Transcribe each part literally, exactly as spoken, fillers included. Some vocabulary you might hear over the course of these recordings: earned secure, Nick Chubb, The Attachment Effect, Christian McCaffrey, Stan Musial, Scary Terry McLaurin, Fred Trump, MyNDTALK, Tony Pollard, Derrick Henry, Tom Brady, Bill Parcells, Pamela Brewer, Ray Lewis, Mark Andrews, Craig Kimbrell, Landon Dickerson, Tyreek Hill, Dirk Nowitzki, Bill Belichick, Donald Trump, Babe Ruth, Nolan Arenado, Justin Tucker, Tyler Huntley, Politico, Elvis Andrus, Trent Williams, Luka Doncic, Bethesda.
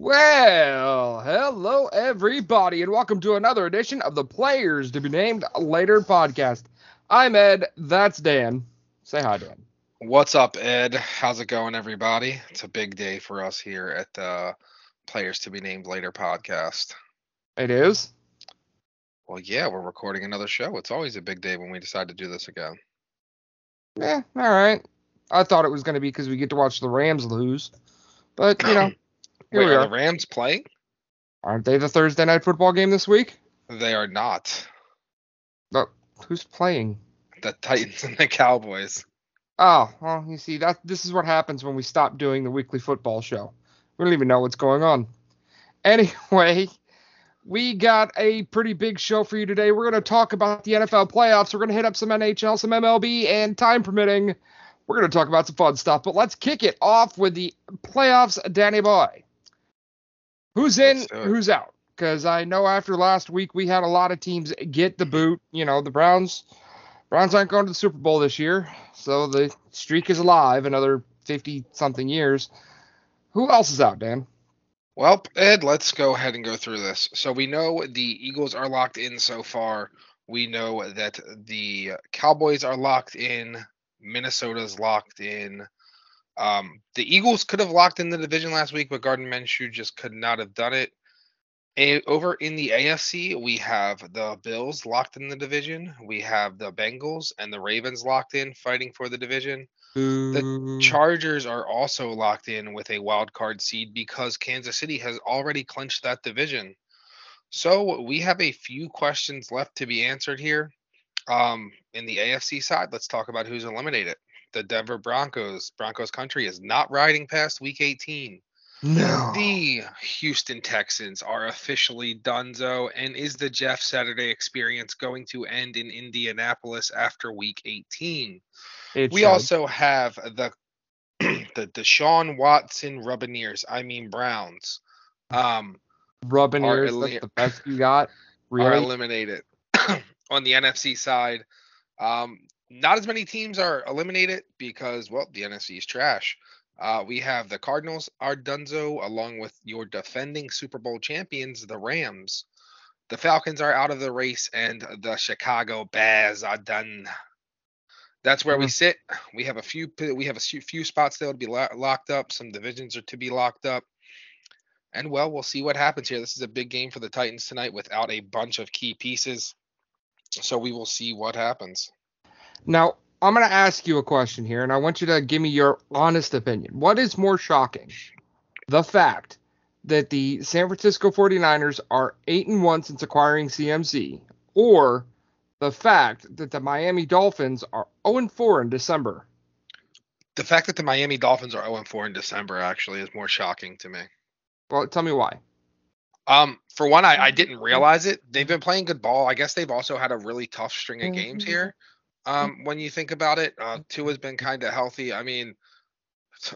Well, hello everybody, and welcome to another edition of the Players To Be Named Later podcast. I'm Ed, that's Dan. Say hi, Dan. What's up, Ed? How's it going, everybody? It's a big day for us here at the Players To Be Named Later podcast. It is? Well, yeah, we're recording another show. It's always a big day when we decide to do this again. Yeah, all right. I thought it was going to be because we get to watch the Rams lose, but, you know. Wait, are the Rams playing? Aren't they the Thursday night football game this week? They are not. But who's playing? The Titans and the Cowboys. Oh, well, you see, that this is what happens when we stop doing the weekly football show. We don't even know what's going on. Anyway, we got a pretty big show for you today. We're going to talk about the N F L playoffs. We're going to hit up some N H L, some M L B, and time permitting, we're going to talk about some fun stuff. But let's kick it off with the playoffs, Danny boy. Who's in, who's out? Because I know after last week we had a lot of teams get the boot. You know, the Browns Browns aren't going to the Super Bowl this year, so the streak is alive another fifty-something years. Who else is out, Dan? Well, Ed, let's go ahead and go through this. So we know the Eagles are locked in so far. We know that the Cowboys are locked in. Minnesota's locked in. Um, the Eagles could have locked in the division last week, but Gardner Minshew just could not have done it. And over in the A F C, we have the Bills locked in the division. We have the Bengals and the Ravens locked in, fighting for the division. Mm. The Chargers are also locked in with a wild card seed because Kansas City has already clinched that division. So we have a few questions left to be answered here. Um, in the A F C side, let's talk about who's eliminated. The Denver Broncos, Broncos country, is not riding past week eighteen. No. The Houston Texans are officially donezo, and is the Jeff Saturday experience going to end in Indianapolis after week eighteen? It we should. also have the the Deshaun Watson Rubineers, I mean Browns. Um, Rubineers, el- that's the best you got? Really? Are eliminated. On the N F C side, um, not as many teams are eliminated because, well, the N F C is trash. Uh, we have the Cardinals are donezo, along with your defending Super Bowl champions, the Rams. The Falcons are out of the race, and the Chicago Bears are done. That's where mm-hmm. we sit. We have a few. We have a few spots still to be lo- locked up. Some divisions are to be locked up. And well, we'll see what happens here. This is a big game for the Titans tonight without a bunch of key pieces. So we will see what happens. Now, I'm going to ask you a question here, and I want you to give me your honest opinion. What is more shocking? The fact that the San Francisco forty-niners are eight and one since acquiring C M C, or the fact that the Miami Dolphins are oh and four in December? The fact that the Miami Dolphins are oh and four in December actually is more shocking to me. Well, tell me why. Um, for one, I, I didn't realize it. They've been playing good ball. I guess they've also had a really tough string of games here. Um, when you think about it, uh, Tua's been kind of healthy. I mean,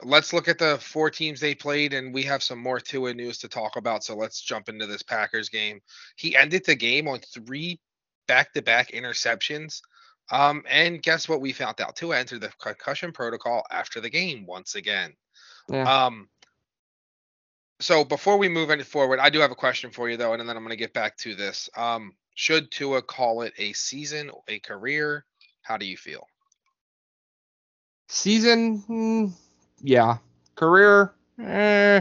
let's look at the four teams they played, and we have some more Tua news to talk about. So let's jump into this Packers game. He ended the game on three back-to-back interceptions. Um, and guess what we found out? Tua entered the concussion protocol after the game once again. Yeah. Um, so before we move any forward, I do have a question for you, though, and then I'm going to get back to this. Um, should Tua call it a season, a career? How do you feel? Season, yeah. Career, eh.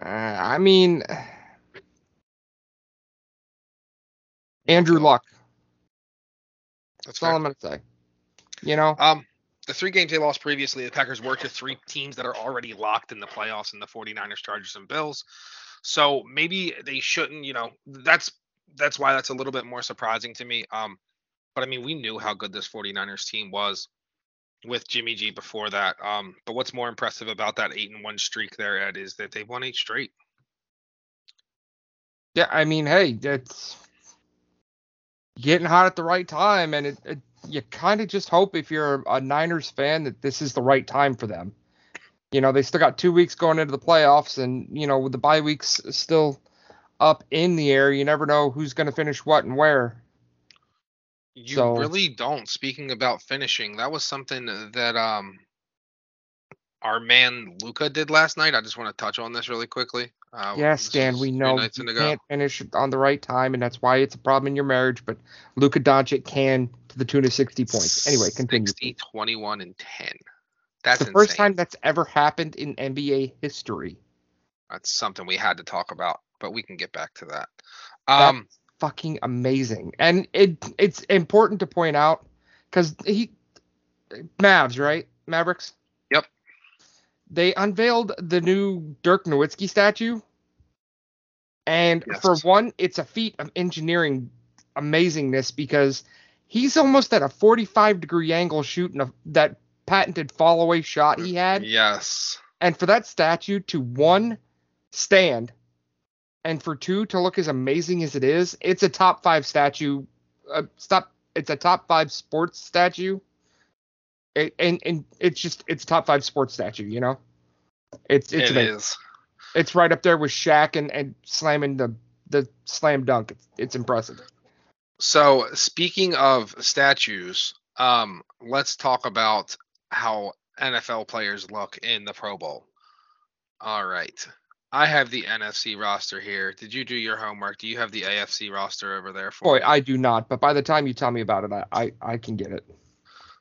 Uh, I mean, Andrew Luck. That's, That's all I'm going to say. You know? Um, the three games they lost previously, the Packers were to three teams that are already locked in the playoffs, in the forty-niners, Chargers, and Bills. So maybe they shouldn't, you know, that's that's why that's a little bit more surprising to me. Um, But, I mean, we knew how good this forty-niners team was with Jimmy G before that. Um, but what's more impressive about that eight and one streak there, Ed, is that they've won eight straight. Yeah, I mean, hey, that's getting hot at the right time. And it, it, you kind of just hope if you're a Niners fan that this is the right time for them. You know, they still got two weeks going into the playoffs. And, you know, with the bye weeks still up in the air, you never know who's going to finish what and where. You so. really don't. Speaking about finishing, that was something that um, our man Luka did last night. I just want to touch on this really quickly. Uh, yes, Dan, we know you can't finish on the right time, and that's why it's a problem in your marriage, but Luka Doncic can to the tune of sixty points. Anyway, continue. sixty, twenty-one, and ten. That's the first time that's ever happened in N B A history. That's something we had to talk about, but we can get back to that. Um, that's fucking amazing. And it it's important to point out, because he Mavs, right? Mavericks? Yep. They unveiled the new Dirk Nowitzki statue. And yes. for one, it's a feat of engineering amazingness because he's almost at a forty-five degree angle shooting a, that patented fall away shot he had. Yes. And for that statue to one, stand, and for two, to look as amazing as it is, it's a top five statue. Uh, stop. It's a top five sports statue. It, and and it's just it's top five sports statue, you know. It's it's it is. It's right up there with Shaq and, and slamming the the slam dunk. It's, it's impressive. So speaking of statues, um, let's talk about how N F L players look in the Pro Bowl. All right, I have the N F C roster here. Did you do your homework? Do you have the A F C roster over there for Boy, me? I do not. But by the time you tell me about it, I, I, I can get it.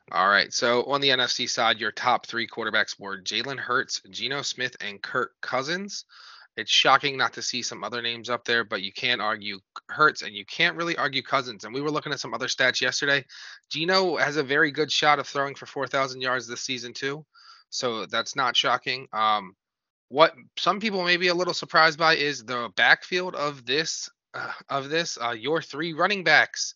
All right, so on the N F C side, your top three quarterbacks were Jalen Hurts, Geno Smith, and Kirk Cousins. It's shocking not to see some other names up there, but you can't argue Hurts, and you can't really argue Cousins. And we were looking at some other stats yesterday. Geno has a very good shot of throwing for four thousand yards this season, too, so that's not shocking. Um, what some people may be a little surprised by is the backfield of this, uh, of this, uh, your three running backs.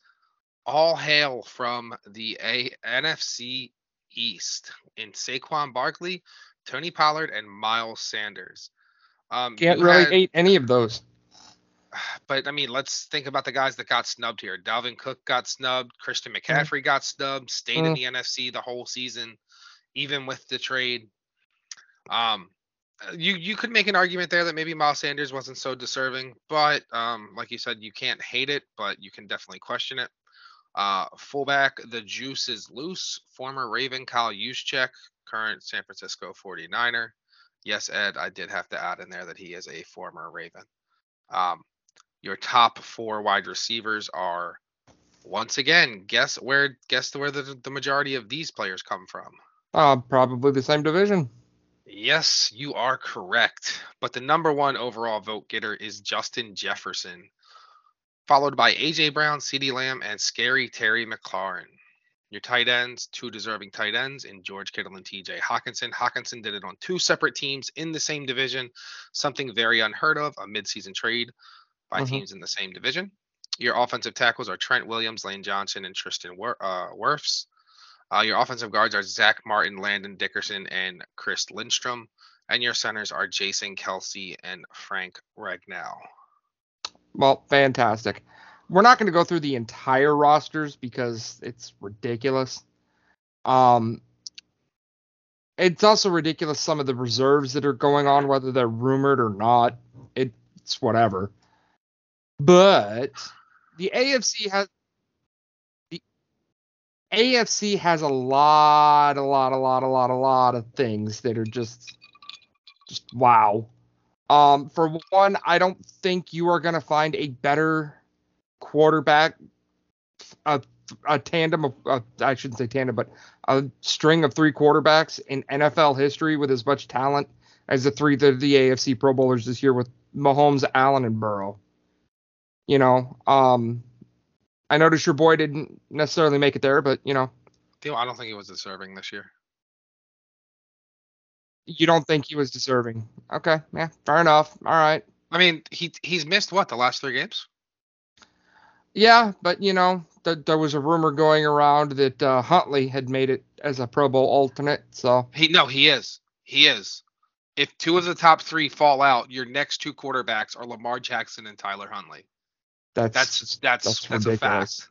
All hail from the A- N F C East in Saquon Barkley, Tony Pollard, and Miles Sanders. Um, Can't really had, hate any of those. But, I mean, let's think about the guys that got snubbed here. Dalvin Cook got snubbed. Christian McCaffrey mm. got snubbed. Stayed mm. in the N F C the whole season, even with the trade. Um, you, you could make an argument there that maybe Miles Sanders wasn't so deserving. But, um, like you said, you can't hate it, but you can definitely question it. Uh, fullback, the juice is loose. Former Raven Kyle Juszczyk, current San Francisco forty-niner. Yes, Ed, I did have to add in there that he is a former Raven. Um, your top four wide receivers are, once again, guess where guess where the, the majority of these players come from? Uh, probably the same division. Yes, you are correct. But the number one overall vote getter is Justin Jefferson, followed by A J. Brown, CeeDee Lamb, and Scary Terry McLaurin. Your tight ends, two deserving tight ends in George Kittle and T J. Hockenson. Hockenson did it on two separate teams in the same division, something very unheard of, a midseason trade by mm-hmm. teams in the same division. Your offensive tackles are Trent Williams, Lane Johnson, and Tristan Wer- uh, Wirfs. Uh, your offensive guards are Zach Martin, Landon Dickerson, and Chris Lindstrom. And your centers are Jason Kelsey and Frank Ragnow. Well, fantastic. We're not going to go through the entire rosters because it's ridiculous. Um, it's also ridiculous some of the reserves that are going on, whether they're rumored or not. It's whatever. But the A F C has the A F C has a lot, a lot, a lot, a lot, a lot of things that are just just wow. Um, for one, I don't think you are going to find a better quarterback, a, a tandem of, uh, I shouldn't say tandem, but a string of three quarterbacks in N F L history with as much talent as the three of the A F C Pro Bowlers this year with Mahomes, Allen, and Burrow. You know, um, I noticed your boy didn't necessarily make it there, but, you know. I don't think he was deserving this year. You don't think he was deserving. Okay, yeah, fair enough. All right. I mean, he he's missed, what, the last three games? Yeah, but, you know, th- there was a rumor going around that uh, Huntley had made it as a Pro Bowl alternate, so. he No, he is. He is. If two of the top three fall out, your next two quarterbacks are Lamar Jackson and Tyler Huntley. That's that's that's, that's, that's a fact.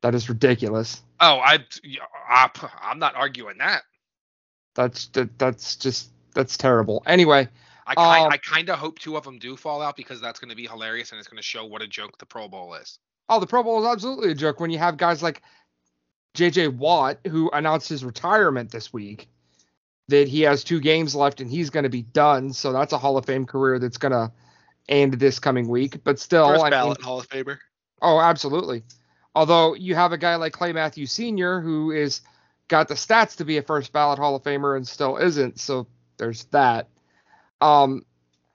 That is ridiculous. Oh, I, I, I'm not arguing that. That's that, that's just that's terrible. Anyway, I kind, um, I kind of hope two of them do fall out because that's going to be hilarious and it's going to show what a joke the Pro Bowl is. Oh, the Pro Bowl is absolutely a joke when you have guys like J J Watt, who announced his retirement this week, that he has two games left and he's going to be done. So that's a Hall of Fame career that's going to end this coming week. But still, first ballot I mean, Hall of Famer. Oh, absolutely. Although you have a guy like Clay Matthews Senior who is got the stats to be a first ballot Hall of Famer and still isn't. So there's that. Um,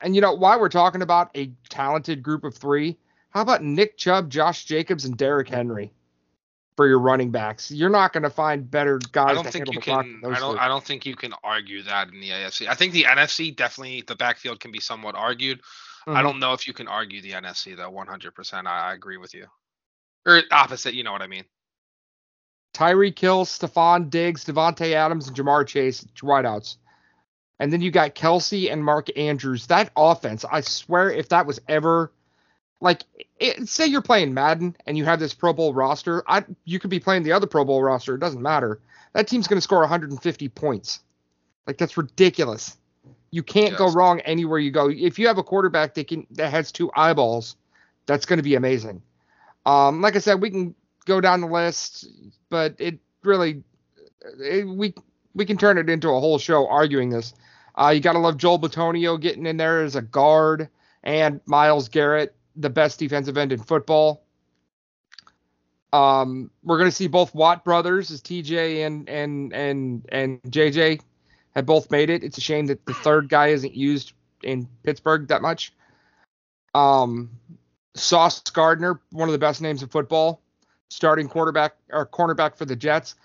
and, you know, while we're talking about a talented group of three, how about Nick Chubb, Josh Jacobs, and Derrick Henry for your running backs? You're not going to find better guys. I don't to think handle you the can. Those I don't. Three. I don't think you can argue that in the A F C. I think the N F C definitely the backfield can be somewhat argued. Mm-hmm. I don't know if you can argue the N F C though. one hundred percent. I, I agree with you. Or opposite. You know what I mean. Tyreek Hill, Stephon Diggs, Devontae Adams, and Jamar Chase wideouts. And then you got Kelsey and Mark Andrews. That offense, I swear, if that was ever like, it, say you're playing Madden and you have this Pro Bowl roster, I, you could be playing the other Pro Bowl roster. It doesn't matter. That team's going to score one hundred fifty points. Like, that's ridiculous. You can't yes. go wrong anywhere you go. If you have a quarterback that can that has two eyeballs, that's going to be amazing. Um, like I said, we can go down the list, but it really it, we we can turn it into a whole show arguing this. Uh, you got to love Joel Bitonio getting in there as a guard and Myles Garrett, the best defensive end in football. Um, we're going to see both Watt brothers, as T J and and and and J J, have both made it. It's a shame that the third guy isn't used in Pittsburgh that much. Um, Sauce Gardner, one of the best names in football, starting quarterback or cornerback for the Jets.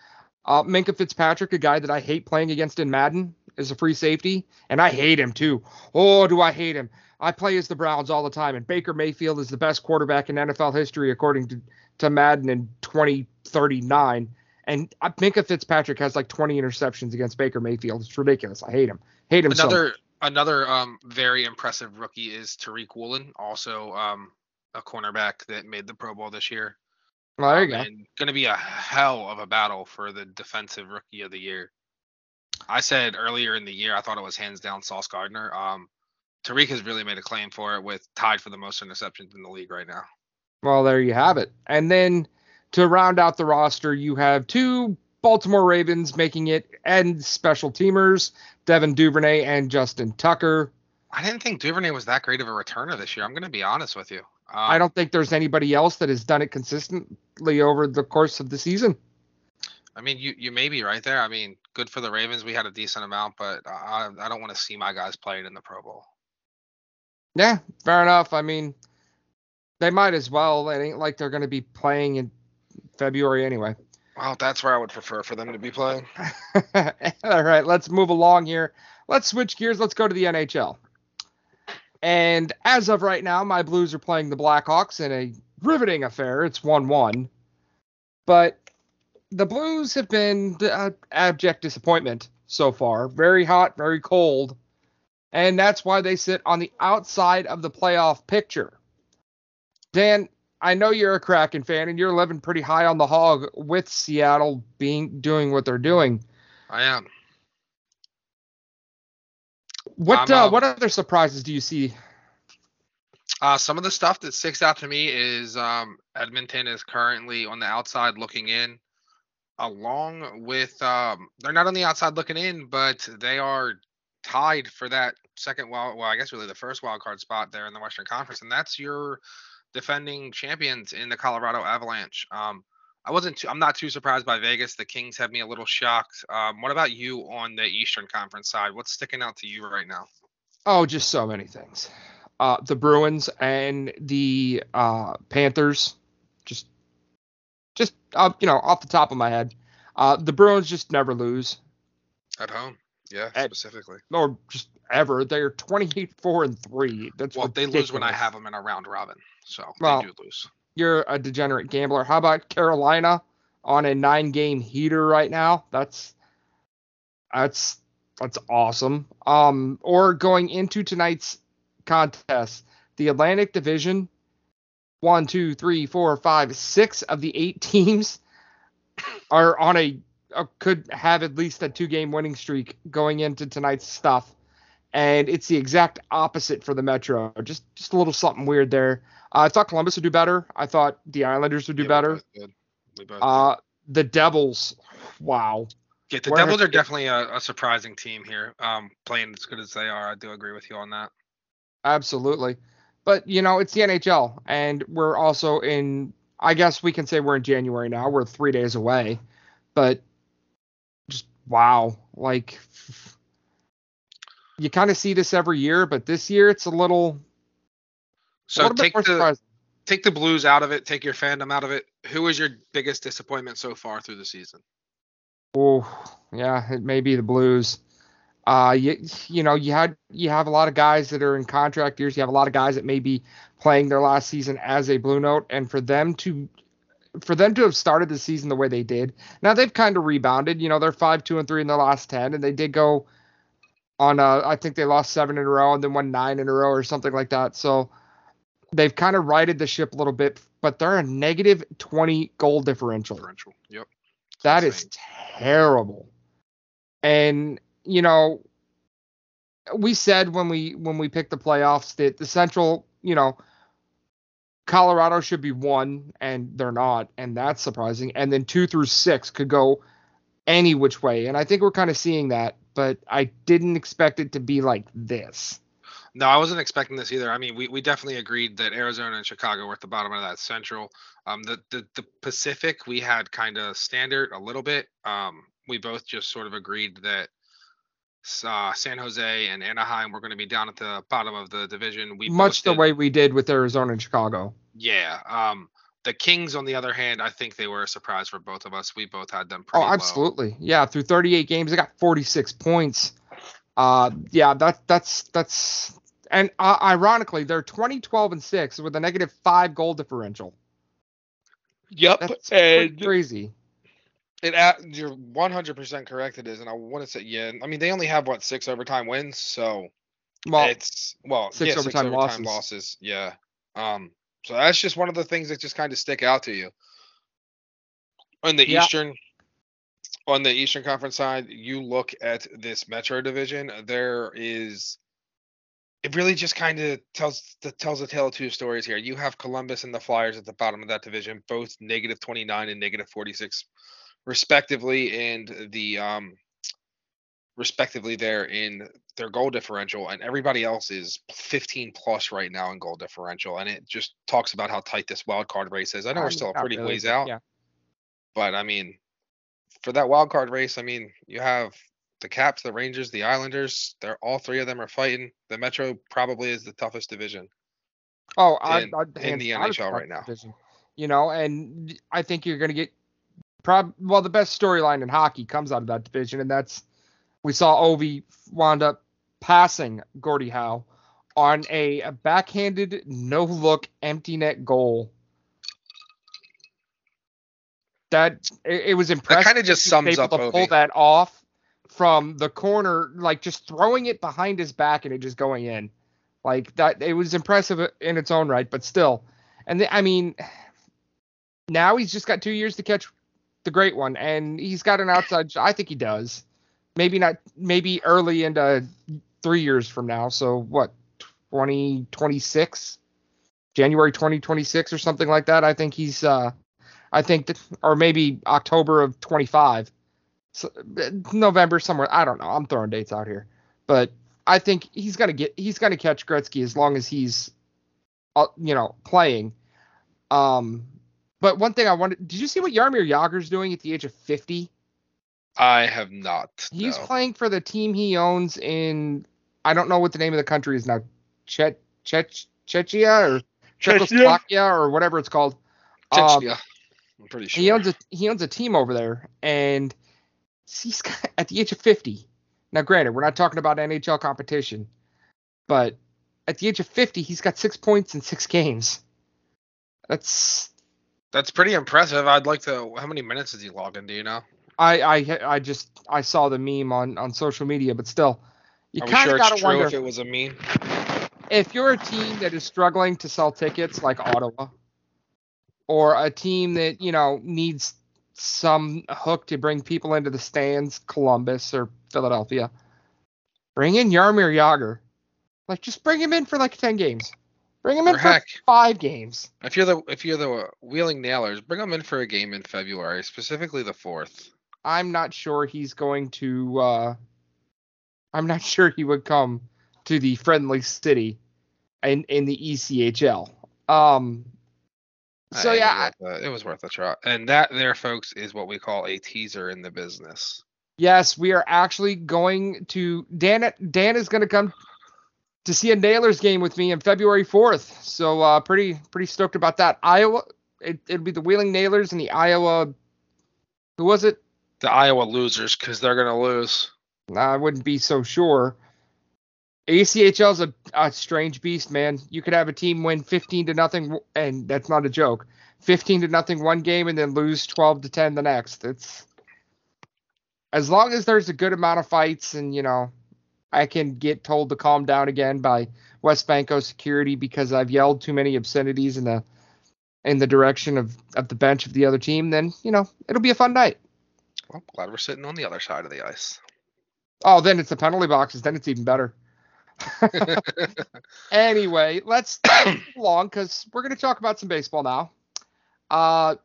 Uh, Minkah Fitzpatrick, a guy that I hate playing against in Madden, is a free safety, and I hate him too. Oh, do I hate him? I play as the Browns all the time, and Baker Mayfield is the best quarterback in N F L history, according to, to Madden in twenty thirty-nine. And Minkah Fitzpatrick has like twenty interceptions against Baker Mayfield. It's ridiculous. I hate him. Hate him. Another so. another um, very impressive rookie is Tariq Woolen, also um, a cornerback that made the Pro Bowl this year. Well, there you um, go. And going to be a hell of a battle for the defensive rookie of the year. I said earlier in the year, I thought it was hands down Sauce Gardner. Um, Tariq has really made a claim for it, with tied for the most interceptions in the league right now. Well, there you have it. And then to round out the roster, you have two Baltimore Ravens making it and special teamers, Devin Duvernay and Justin Tucker. I didn't think Duvernay was that great of a returner this year. I'm going to be honest with you. Um, I don't think there's anybody else that has done it consistently over the course of the season. I mean, you, you may be right there. I mean, good for the Ravens. We had a decent amount, but I, I don't want to see my guys playing in the Pro Bowl. Yeah, fair enough. I mean, they might as well. It ain't like they're going to be playing in February anyway. Well, that's where I would prefer for them to be playing. All right, let's move along here. Let's switch gears. Let's go to the N H L. And as of right now, my Blues are playing the Blackhawks in a riveting affair. It's one one. But the Blues have been an abject disappointment so far. Very hot, very cold. And that's why they sit on the outside of the playoff picture. Dan, I know you're a Kraken fan, and you're living pretty high on the hog with Seattle being doing what they're doing. I am. What uh, what other surprises do you see? Uh, some of the stuff that sticks out to me is um, Edmonton is currently on the outside looking in. Along with, um, they're not on the outside looking in, but they are tied for that second wild, well, I guess really the first wild card spot there in the Western Conference, and that's your defending champions in the Colorado Avalanche. Um, I wasn't, too, I'm not too surprised by Vegas. The Kings had me a little shocked. Um, what about you on the Eastern Conference side? What's sticking out to you right now? Oh, just so many things. Uh, the Bruins and the uh, Panthers, just, just uh, you know, off the top of my head, uh, the Bruins just never lose at home. Yeah, At, specifically. Or just ever. They're twenty-eight, four, and three. That's well, ridiculous. They lose when I have them in a round robin. So well, they do lose. You're a degenerate gambler. How about Carolina on a nine-game heater right now? That's that's that's awesome. Um, or going into tonight's contest, the Atlantic Division, one, two, three, four, five, six of the eight teams are on a could have at least a two-game winning streak going into tonight's stuff, and it's the exact opposite for the Metro. Just just a little something weird there. Uh, I thought Columbus would do better. I thought the Islanders would do yeah, better. We both did. We both uh, did. The Devils, wow. Yeah, the Devils are definitely a, a surprising team here, um, playing as good as they are. I do agree with you on that. Absolutely. But, you know, it's the N H L, and we're also in, I guess we can say we're in January now. We're three days away. But just, wow. Like, you kind of see this every year, but this year it's a little, so a little bit more surprising. Take the Blues out of it. Take your fandom out of it. Who is your biggest disappointment so far through the season? Oh, yeah, it may be the Blues. Uh, you, you know, you had you have a lot of guys that are in contract years. You have a lot of guys that may be playing their last season as a Blue Note, and for them to for them to have started the season the way they did. Now they've kind of rebounded. You know, they're five, two, and three in their last ten, and they did go on. Uh, I think they lost seven in a row and then won nine in a row or something like that. So they've kind of righted the ship a little bit, but they're a negative twenty goal differential. differential. Yep. That's that insane. Is terrible. And, you know, we said when we when we picked the playoffs that the Central, you know, Colorado should be one, and they're not, and that's surprising. And then two through six could go any which way, and I think we're kind of seeing that, but I didn't expect it to be like this. No, I wasn't expecting this either. I mean, we, we definitely agreed that Arizona and Chicago were at the bottom of that Central. Um, the the, the Pacific, we had kind of standard a little bit. Um, we both just sort of agreed that uh, San Jose and Anaheim were going to be down at the bottom of the division. We much the way we did with Arizona and Chicago. Yeah. Um, the Kings, on the other hand, I think they were a surprise for both of us. We both had them pretty low. Oh, absolutely. Low. Yeah, through thirty-eight games, they got forty-six points. Uh, yeah, that that's that's. And uh, ironically, they're twenty, twelve, and six with a negative five goal differential. Yep. That's and crazy. It, you're one hundred percent correct, it is. And I want to say, yeah, I mean, they only have, what, six overtime wins? So well, it's, well, six, yeah, overtime, six overtime losses. losses. Yeah. Um. So that's just one of the things that just kind of stick out to you. On the yeah. Eastern on the Eastern Conference side, you look at this Metro division, there is... It really just kind of tells tells a tale of two stories here. You have Columbus and the Flyers at the bottom of that division, both negative twenty-nine and negative forty-six, respectively, and the um, respectively there in their goal differential. And everybody else is fifteen plus right now in goal differential. And it just talks about how tight this wild card race is. I know we're still a pretty really. ways out, yeah. but I mean, for that wild card race, I mean, you have the Caps, the Rangers, the Islanders, they're all three of them are fighting. The Metro probably is the toughest division. Oh, in, I, I, in the N H L right now. Division. You know, and I think you're going to get prob well, the best storyline in hockey comes out of that division, and that's we saw Ovi wound up passing Gordie Howe on a, a backhanded, no-look, empty net goal. That it, it was impressive. That kind of just sums up Ovi. Pull that off. From the corner, like just throwing it behind his back and it just going in like that. It was impressive in its own right, but still. And the, I mean, now he's just got two years to catch the great one, and he's got an outside. I think he does. Maybe not. Maybe early into three years from now. So what? twenty twenty-six, January twenty twenty-six or something like that. I think he's. Uh, I think that, or maybe October of twenty-five. So, November somewhere. I don't know. I'm throwing dates out here, but I think he's gonna get. He's gonna catch Gretzky as long as he's, uh, you know, playing. Um, but one thing I wanted. Did you see what Jaromir Jagr's doing at the age of fifty? I have not. He's no. playing for the team he owns in. I don't know what the name of the country is now. Che Che Chechia or Czechoslovakia or whatever it's called. Chechia. Um, I'm pretty sure he owns a he owns a team over there, and he's got, at the age of fifty. Now, granted, we're not talking about N H L competition, but at the age of fifty, he's got six points in six games. That's that's pretty impressive. I'd like to. How many minutes has he logged in? Do you know? I I, I just I saw the meme on, on social media, but still, you kind of got to wonder if it was a meme. If you're a team that is struggling to sell tickets, like Ottawa, or a team that you know needs some hook to bring people into the stands, Columbus or Philadelphia, bring in Jaromir Jagr. Like, just bring him in for like ten games. Bring him in or for heck, five games. If you're the if you're the Wheeling Nailers, bring him in for a game in February, specifically the fourth. I'm not sure he's going to, uh, I'm not sure he would come to the friendly city in, in the E C H L. Um, so, I, yeah. It was, I, it was worth a try. And that there, folks, is what we call a teaser in the business. Yes, we are actually going to, Dan, Dan is going to come to see a Nailers game with me on February fourth. So uh, pretty, pretty stoked about that. Iowa, it, it'll be the Wheeling Nailers and the Iowa, who was it? The Iowa losers, because they're going to lose. I wouldn't be so sure. A C H L is a, a strange beast, man. You could have a team win fifteen to nothing, and that's not a joke. fifteen to nothing one game and then lose twelve to ten the next. It's, as long as there's a good amount of fights and, you know, I can get told to calm down again by WesBanco security because I've yelled too many obscenities in the in the direction of, of the bench of the other team, then, you know, it'll be a fun night. Well, I'm glad we're sitting on the other side of the ice. Oh, then it's the penalty boxes. Then it's even better. Anyway, let's move along because we're going to talk about some baseball now. Uh,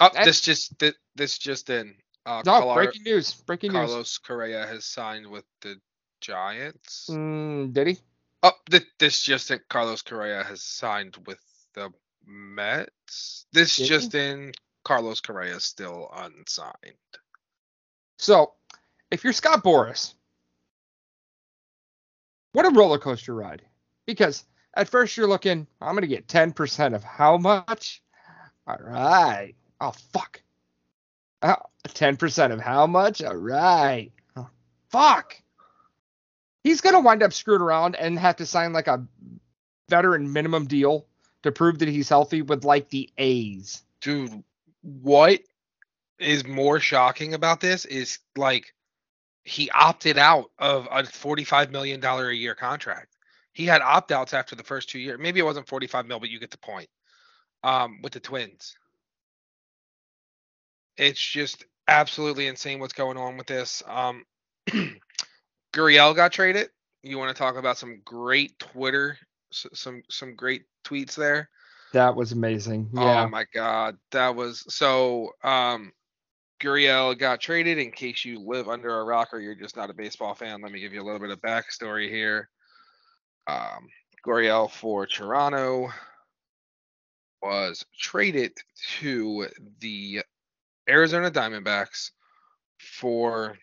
oh, and- this just this, this just in. Uh, no, Colorado, breaking news. Breaking Carlos news. Carlos Correa has signed with the Giants. Mm, did he? Oh, th- this just in. Carlos Correa has signed with the Mets. This did just he? in. Carlos Correa is still unsigned. So, if you're Scott Boras, what a roller coaster ride. Because at first you're looking, I'm going to get ten percent of how much? All right. Oh, fuck. Oh, ten percent of how much? All right. Oh, fuck. He's going to wind up screwed around and have to sign like a veteran minimum deal to prove that he's healthy with like the A's. Dude, what is more shocking about this is like he opted out of a forty-five million dollars a year contract. He had opt-outs after the first two years. Maybe it wasn't forty-five mil, but you get the point. Um, with the Twins. It's just absolutely insane what's going on with this. Um, Gurriel got traded. You want to talk about some great Twitter, some some great tweets there. That was amazing. Yeah. Oh, my God. That was so um, Gurriel got traded. In case you live under a rock or you're just not a baseball fan, let me give you a little bit of backstory here. Um, Gurriel for Toronto was traded to the Arizona Diamondbacks for,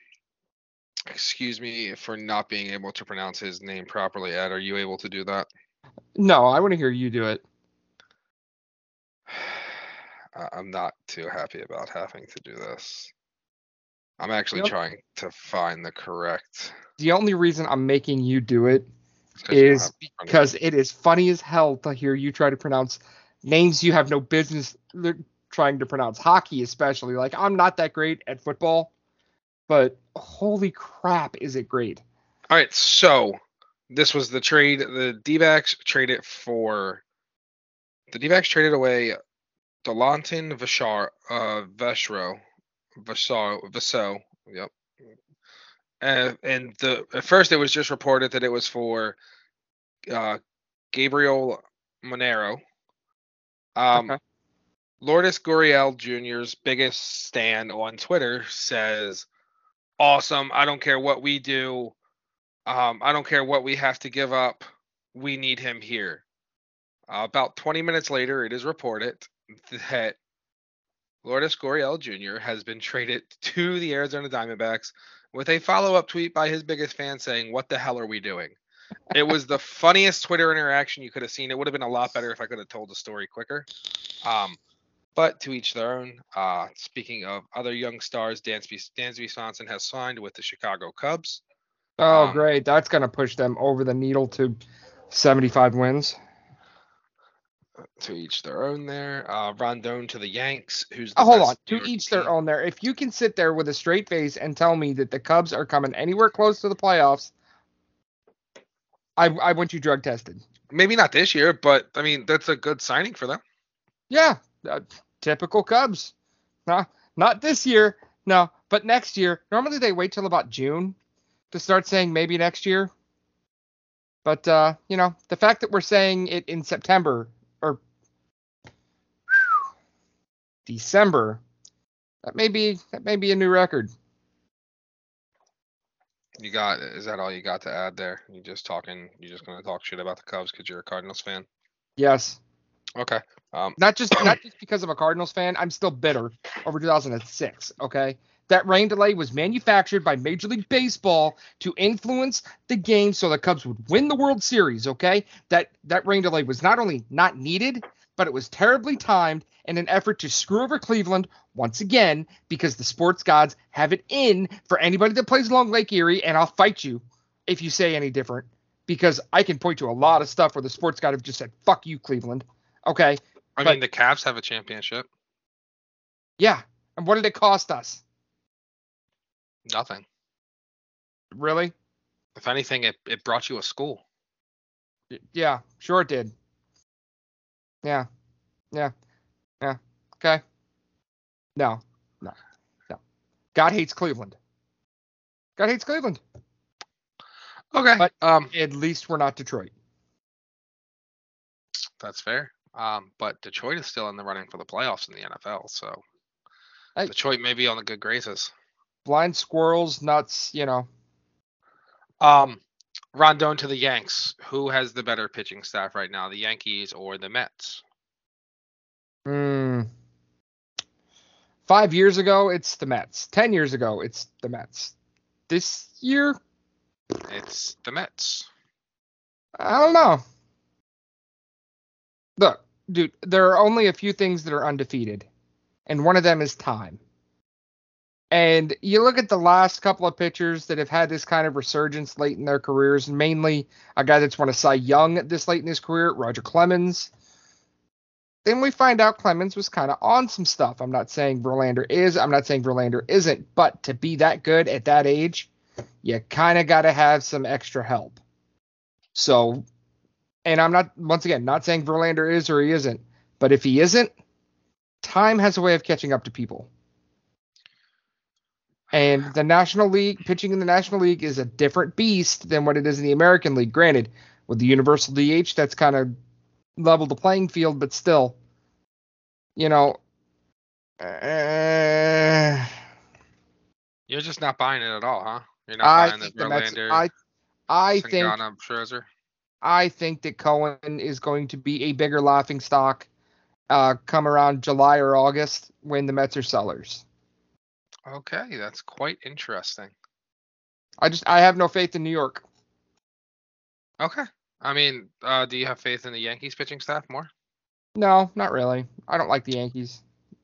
excuse me, for not being able to pronounce his name properly. Ed, are you able to do that? No, I want to hear you do it. I'm not too happy about having to do this. I'm actually yep. trying to find the correct. The only reason I'm making you do it is because it is funny as hell to hear you try to pronounce names you have no business trying to pronounce, hockey especially. Like, I'm not that great at football, but holy crap, is it great. All right, so this was the trade. The D-backs traded for the D-backs traded away Dalanton Vashar, uh, Veshro, Vaso, Vaso, yep. And, and the at first it was just reported that it was for uh, Gabriel Monero. Um, okay. Lourdes Gurriel Junior's biggest stand on Twitter says, "Awesome! I don't care what we do. Um, I don't care what we have to give up. We need him here." Uh, about twenty minutes later, it is reported that Lourdes Gurriel Junior has been traded to the Arizona Diamondbacks with a follow-up tweet by his biggest fan saying, "What the hell are we doing?" It was the funniest Twitter interaction you could have seen. It would have been a lot better if I could have told the story quicker. Um, but to each their own. Uh, speaking of other young stars, Dansby, Dansby Swanson has signed with the Chicago Cubs. Oh, um, great. That's going to push them over the needle to seventy-five wins. To each their own there. Uh, Rondon to the Yanks. Who's the oh, hold on. To each team. Their own there. If you can sit there with a straight face and tell me that the Cubs are coming anywhere close to the playoffs, I, I want you drug tested. Maybe not this year, but, I mean, that's a good signing for them. Yeah. Uh, typical Cubs. Nah, not this year. No, but next year. Normally they wait till about June to start saying maybe next year. But, uh, you know, the fact that we're saying it in September – December that may be that may be a new record. You got? Is that all you got to add there? You just talking? You just gonna talk shit about the Cubs because you're a Cardinals fan? Yes. Okay. Um, not just not just because I'm a Cardinals fan. I'm still bitter over two thousand six. Okay. That rain delay was manufactured by Major League Baseball to influence the game so the Cubs would win the World Series, okay? That that rain delay was not only not needed, but it was terribly timed in an effort to screw over Cleveland once again because the sports gods have it in for anybody that plays along Lake Erie, and I'll fight you if you say any different because I can point to a lot of stuff where the sports gods have just said, fuck you, Cleveland, okay? I but, mean, the Cavs have a championship. Yeah, and what did it cost us? Nothing. Really? If anything, it, it brought you a school. Yeah, sure it did. Yeah. Yeah. Yeah. Okay. No. No. No. God hates Cleveland. God hates Cleveland. Okay. But um, at least we're not Detroit. That's fair. Um, but Detroit is still in the running for the playoffs in the N F L, so hey. Detroit may be on the good graces. Blind squirrels, nuts, you know. Um, Rondon to the Yanks. Who has the better pitching staff right now, the Yankees or the Mets? Mm. Five years ago, it's the Mets. Ten years ago, it's the Mets. This year, it's the Mets. I don't know. Look, dude, there are only a few things that are undefeated, and one of them is time. And you look at the last couple of pitchers that have had this kind of resurgence late in their careers, and mainly a guy that's won a Cy Young this late in his career, Roger Clemens. Then we find out Clemens was kind of on some stuff. I'm not saying Verlander is. I'm not saying Verlander isn't. But to be that good at that age, you kind of got to have some extra help. So, and I'm not, once again, not saying Verlander is or he isn't. But if he isn't, time has a way of catching up to people. And the National League, pitching in the National League is a different beast than what it is in the American League. Granted, with the Universal D H, that's kind of leveled the playing field, but still, you know. Uh, You're just not buying it at all, huh? You're not I buying the Verlander, I, I think, Scherzer? I think that Cohen is going to be a bigger laughingstock uh, come around July or August when the Mets are sellers. Okay, that's quite interesting. I just I have no faith in New York. Okay. I mean, uh, do you have faith in the Yankees pitching staff more? No, not really. I don't like the Yankees.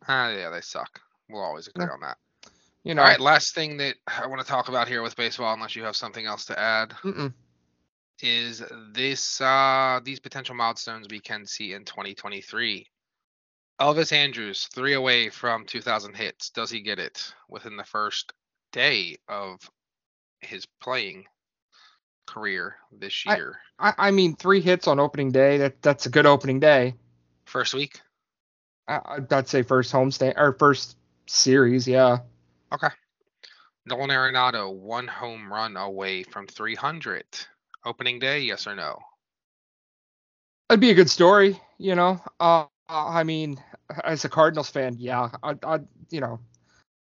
Ah, uh, yeah, they suck. We'll always agree yeah. on that. You know. All right, last thing that I want to talk about here with baseball, unless you have something else to add, Mm-mm. is this uh, these potential milestones we can see in twenty twenty-three. Elvis Andrus, three away from two thousand hits. Does he get it within the first day of his playing career this year? I, I, I mean, three hits on opening day. That that's a good opening day. First week? I, I'd say first homestand or first series, yeah. Okay. Nolan Arenado, one home run away from three hundred. Opening day, yes or no? That'd be a good story, you know. Uh, I mean, as a Cardinals fan, yeah, I'd, I'd, you know,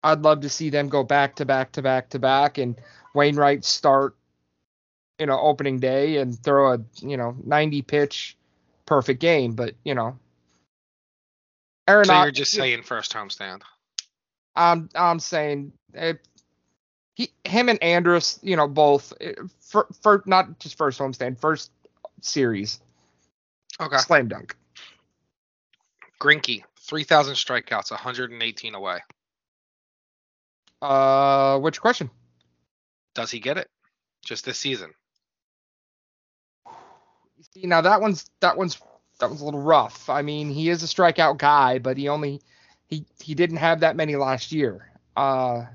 I'd love to see them go back to back to back to back and Wainwright start, you know, opening day and throw a, you know, ninety pitch perfect game. But, you know, Arenado, so you're just saying first homestand. I'm, I'm saying it, he, him and Andrus, you know, both for, for not just first homestand, first series. Okay. Slam dunk. Greinke, three thousand strikeouts, one hundred eighteen away. Uh, which question? Does he get it? Just this season. See, now that one's that one's that one's a little rough. I mean, he is a strikeout guy, but he only he he didn't have that many last year. Uh,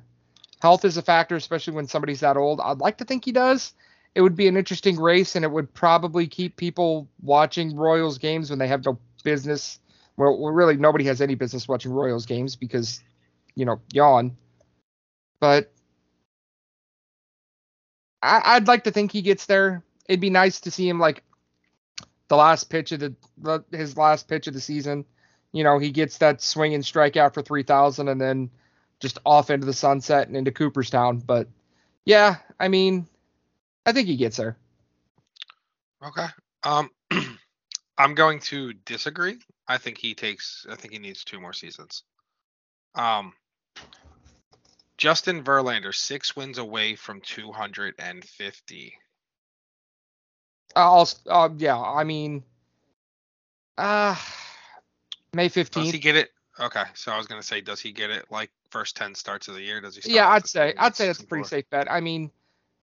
health is a factor, especially when somebody's that old. I'd like to think he does. It would be an interesting race, and it would probably keep people watching Royals games when they have no business. Well, really, nobody has any business watching Royals games because, you know, yawn. But I, I'd like to think he gets there. It'd be nice to see him like the last pitch of the, the his last pitch of the season. You know, he gets that swing and strikeout for three thousand, and then just off into the sunset and into Cooperstown. But yeah, I mean, I think he gets there. Okay. Um, I'm going to disagree. I think he takes, I think he needs two more seasons. Um, Justin Verlander, six wins away from two hundred fifty. I'll, uh, yeah, I mean, uh, May fifteenth. Does he get it? Okay, so I was going to say, does he get it like first ten starts of the year? Does he? Start yeah, I'd say, I'd say that's a pretty safe bet. I mean,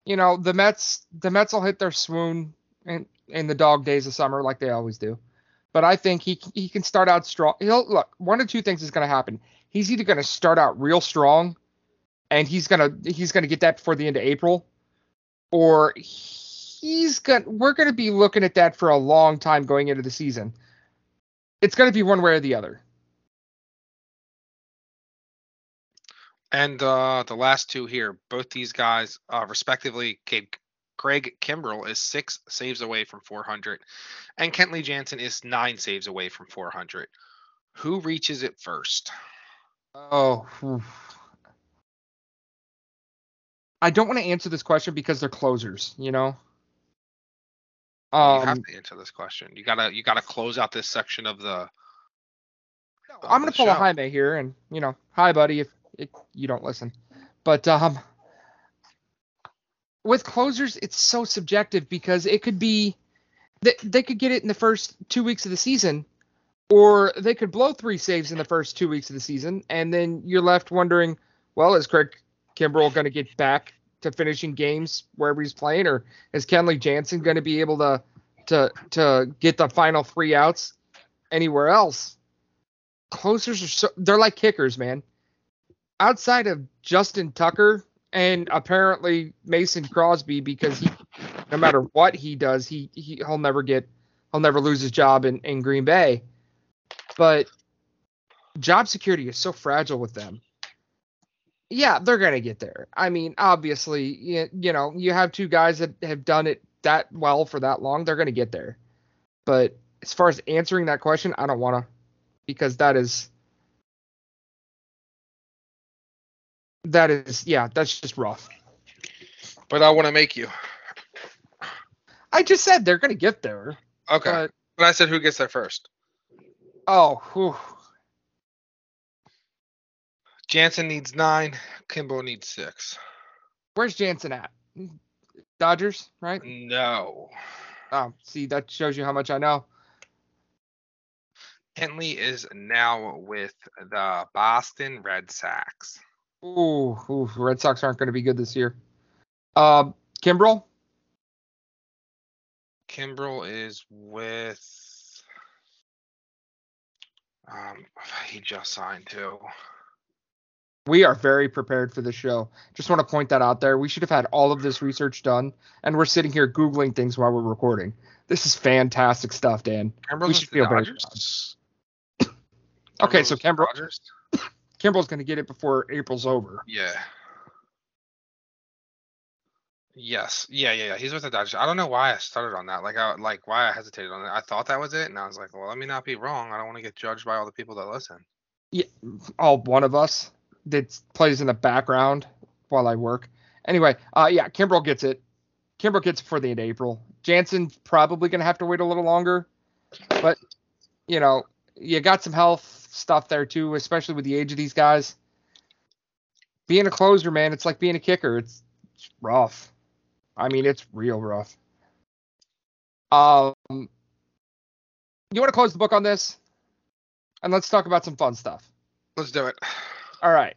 you know, the Mets, the Mets will hit their swoon in, in the dog days of summer like they always do. But I think he he can start out strong. He'll look, one of two things is going to happen. He's either going to start out real strong, and he's gonna he's gonna get that before the end of April, or he's gonna we're gonna be looking at that for a long time going into the season. It's gonna be one way or the other. And uh, the last two here, both these guys, uh, respectively, Craig Kimbrell is six saves away from four hundred, and Kenley Jansen is nine saves away from four hundred. Who reaches it first? Oh, I don't want to answer this question because they're closers, you know. Um, you have to answer this question. You gotta, you gotta close out this section of the. Of I'm gonna the pull show. a Jaime here, and you know, hi buddy, if. It, you don't listen, but um, with closers, it's so subjective because it could be they, they could get it in the first two weeks of the season, or they could blow three saves in the first two weeks of the season. And then you're left wondering, well, is Craig Kimbrell going to get back to finishing games wherever he's playing? Or is Kenley Jansen going to be able to, to, to get the final three outs anywhere else? Closers are so, they're like kickers, man. Outside of Justin Tucker and apparently Mason Crosby, because he, no matter what he does, he, he he'll never get he'll never lose his job in, in Green Bay. But job security is so fragile with them. Yeah, they're gonna get there. I mean, obviously, you, you know, you have two guys that have done it that well for that long. They're gonna get there. But as far as answering that question, I don't want to, because that is. That is, yeah, that's just rough. But I want to make you. I just said they're going to get there. Okay. But, but I said who gets there first. Oh. Whew. Jansen needs nine. Kimbrell needs six. Where's Jansen at? Dodgers, right? No. Oh, see, that shows you how much I know. Kenley is now with the Boston Red Sox. Ooh, ooh, Red Sox aren't going to be good this year. Um, Kimbrell? Kimbrell is with... Um, he just signed, too. We are very prepared for the show. Just want to point that out there. We should have had all of this research done, and we're sitting here Googling things while we're recording. This is fantastic stuff, Dan. Kimbrell's we should feel better. Okay, so Kimbrell... Dodgers? Kimbrell's going to get it before April's over. Yeah. Yes. Yeah, yeah, yeah. He's with the Dodgers. I don't know why I started on that. Like, I like why I hesitated on that. I thought that was it, and I was like, well, let me not be wrong. I don't want to get judged by all the people that listen. Yeah, all one of us that plays in the background while I work. Anyway, uh, yeah, Kimbrell gets it. Kimbrell gets it before the end of April. Jansen's probably going to have to wait a little longer, but, you know, you got some health stuff there too, especially with the age of these guys. Being a closer, man, it's like being a kicker. It's, it's rough. I mean, it's real rough. Um, you want to close the book on this? And let's talk about some fun stuff. Let's do it. All right.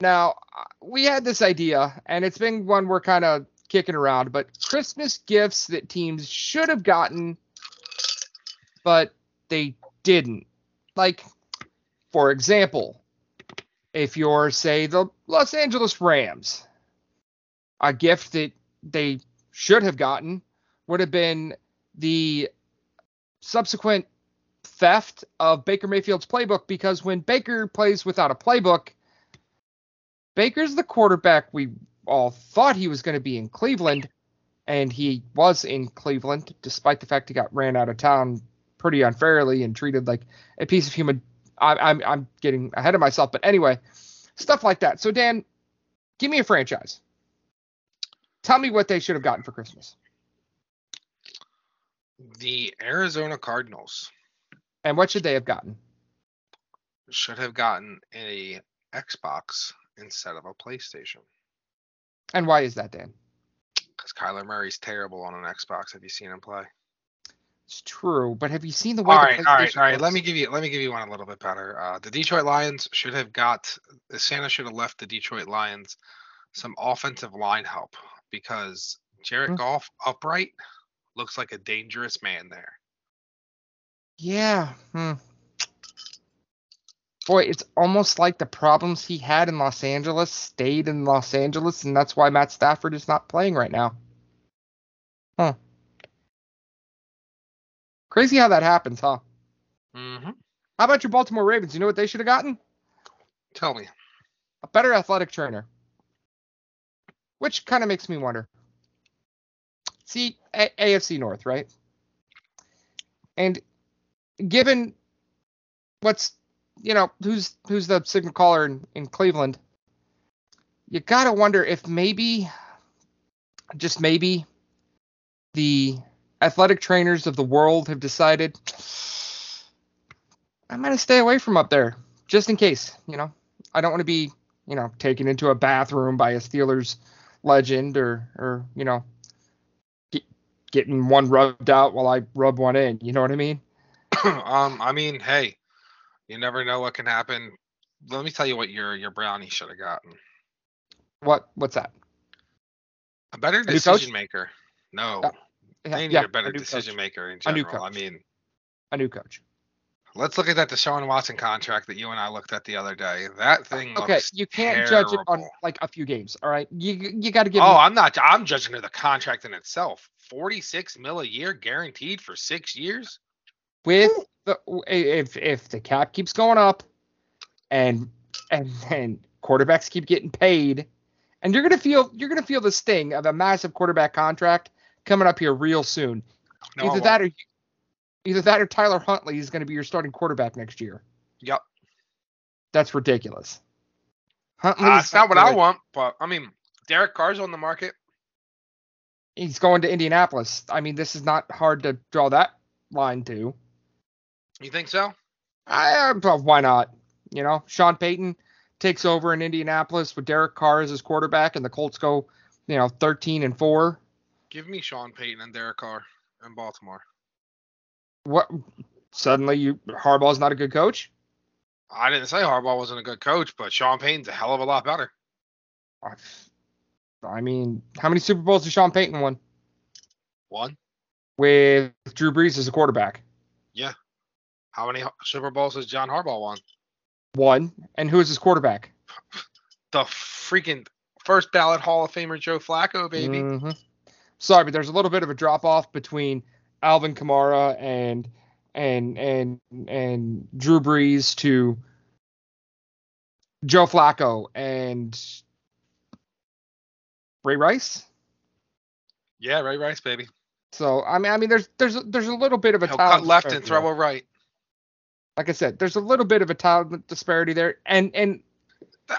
Now, we had this idea, and it's been one we're kind of kicking around, but Christmas gifts that teams should have gotten, but they didn't. Like, for example, if you're, say, the Los Angeles Rams, a gift that they should have gotten would have been the subsequent theft of Baker Mayfield's playbook, because when Baker plays without a playbook, Baker's the quarterback we all thought he was going to be in Cleveland, and he was in Cleveland, despite the fact he got ran out of town pretty unfairly and treated like a piece of human. I, I'm I'm getting ahead of myself, but anyway, stuff like that. So, Dan, give me a franchise. Tell me what they should have gotten for Christmas. The Arizona Cardinals. And what should they have gotten? Should have gotten a Xbox instead of a PlayStation. And why is that, Dan? Because Kyler Murray's terrible on an Xbox. Have you seen him play? It's true, but have you seen the way? All right, the all right, all right. Works? Let me give you, let me give you one a little bit better. Uh, the Detroit Lions should have got Santa should have left the Detroit Lions some offensive line help because Jared mm-hmm. Goff upright looks like a dangerous man there. Yeah. Hmm. Boy, it's almost like the problems he had in Los Angeles stayed in Los Angeles, and that's why Matt Stafford is not playing right now. Huh. Crazy how that happens, huh? Mm-hmm. How about your Baltimore Ravens? You know what they should have gotten? Tell me. A better athletic trainer. Which kind of makes me wonder. See, A- AFC North, right? And given what's, you know, who's who's the signal caller in, in Cleveland, you got to wonder if maybe, just maybe, the athletic trainers of the world have decided I'm going to stay away from up there just in case, you know, I don't want to be, you know, taken into a bathroom by a Steelers legend or, or, you know, get, getting one rubbed out while I rub one in. You know what I mean? um, I mean, hey, you never know what can happen. Let me tell you what your, your brownie should have gotten. What, what's that? A better decision maker. No. Uh, They need yeah, a better decision coach. maker in general. A new coach. I mean, a new coach. Let's look at that Deshaun Watson contract that you and I looked at the other day. That thing okay, looks Okay, you can't terrible. judge it on like a few games, all right? You you got to give Oh, me- I'm not I'm judging the contract in itself. forty-six mil a year guaranteed for six years. With the if if the cap keeps going up and and and quarterbacks keep getting paid, and you're going to feel you're going to feel the sting of a massive quarterback contract coming up here real soon. No, either that or either that or Tyler Huntley is going to be your starting quarterback next year. Yep. That's ridiculous. Huntley. Uh, it's not what I want, but I mean, Derek Carr's on the market. He's going to Indianapolis. I mean, this is not hard to draw that line to. You think so? I, well, why not? You know, Sean Payton takes over in Indianapolis with Derek Carr as his quarterback, and the Colts go, you know, thirteen and four. Give me Sean Payton and Derek Carr in Baltimore. What? Suddenly, you Harbaugh's not a good coach? I didn't say Harbaugh wasn't a good coach, but Sean Payton's a hell of a lot better. I mean, how many Super Bowls did Sean Payton win? One. With Drew Brees as a quarterback? Yeah. How many Super Bowls has John Harbaugh won? One. And who is his quarterback? The freaking first ballot Hall of Famer Joe Flacco, baby. Mm-hmm. Sorry, but there's a little bit of a drop off between Alvin Kamara and and and and Drew Brees to Joe Flacco and Ray Rice. Yeah, Ray Rice, baby. So I mean, I mean, there's there's there's a little bit of a He'll talent cut left and throw a right. Like I said, there's a little bit of a talent disparity there, and and.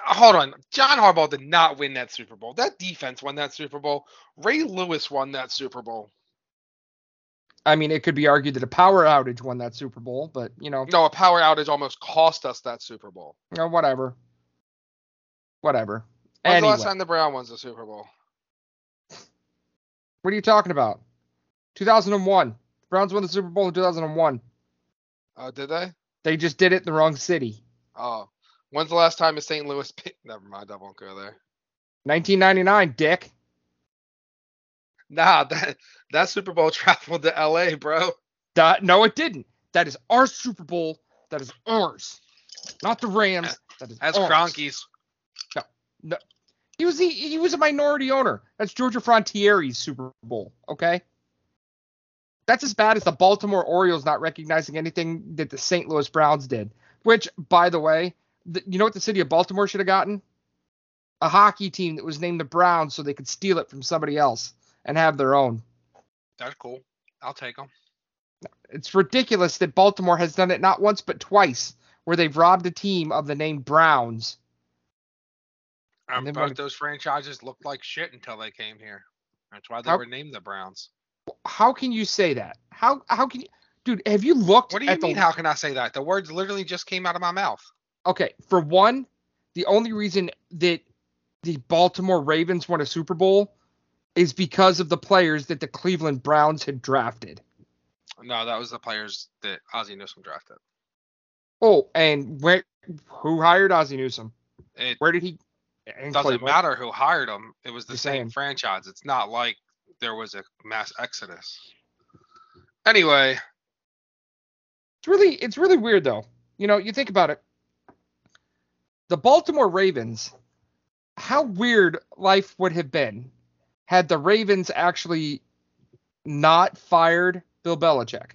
Hold on. John Harbaugh did not win that Super Bowl. That defense won that Super Bowl. Ray Lewis won that Super Bowl. I mean, it could be argued that a power outage won that Super Bowl, but, you know. No, a power outage almost cost us that Super Bowl. No, whatever. Whatever. When's anyway. the last time the Brown won the Super Bowl? What are you talking about? two thousand one. The Browns won the Super Bowl in two thousand one. Oh, uh, did they? They just did it in the wrong city. Oh. When's the last time a Saint Louis... Never mind, I won't go there. nineteen ninety-nine, dick. Nah, that that Super Bowl traveled to L A, bro. That, no, it didn't. That is our Super Bowl. That is ours. Not the Rams. That is That's ours. Cronkies. No, no. He was, he, he was a minority owner. That's Georgia Frontieri's Super Bowl, okay? That's as bad as the Baltimore Orioles not recognizing anything that the Saint Louis Browns did. Which, by the way... You know what the city of Baltimore should have gotten? A hockey team that was named the Browns so they could steal it from somebody else and have their own. That's cool. I'll take them. It's ridiculous that Baltimore has done it not once but twice where they've robbed a team of the name Browns Um, both gonna... those franchises looked like shit until they came here. That's why they how... were named the Browns. How can you say that? How how can you, dude? Have you looked? What do you at mean? The... How can I say that? The words literally just came out of my mouth. Okay, for one, the only reason that the Baltimore Ravens won a Super Bowl is because of the players that the Cleveland Browns had drafted. No, that was the players that Ozzie Newsome drafted. Oh, and where, who hired Ozzie Newsome? It where did he? It doesn't Cleveland. Matter who hired him. It was the Just same saying. Franchise. It's not like there was a mass exodus. Anyway. It's really, it's really weird, though. You know, you think about it. The Baltimore Ravens, how weird life would have been had the Ravens actually not fired Bill Belichick.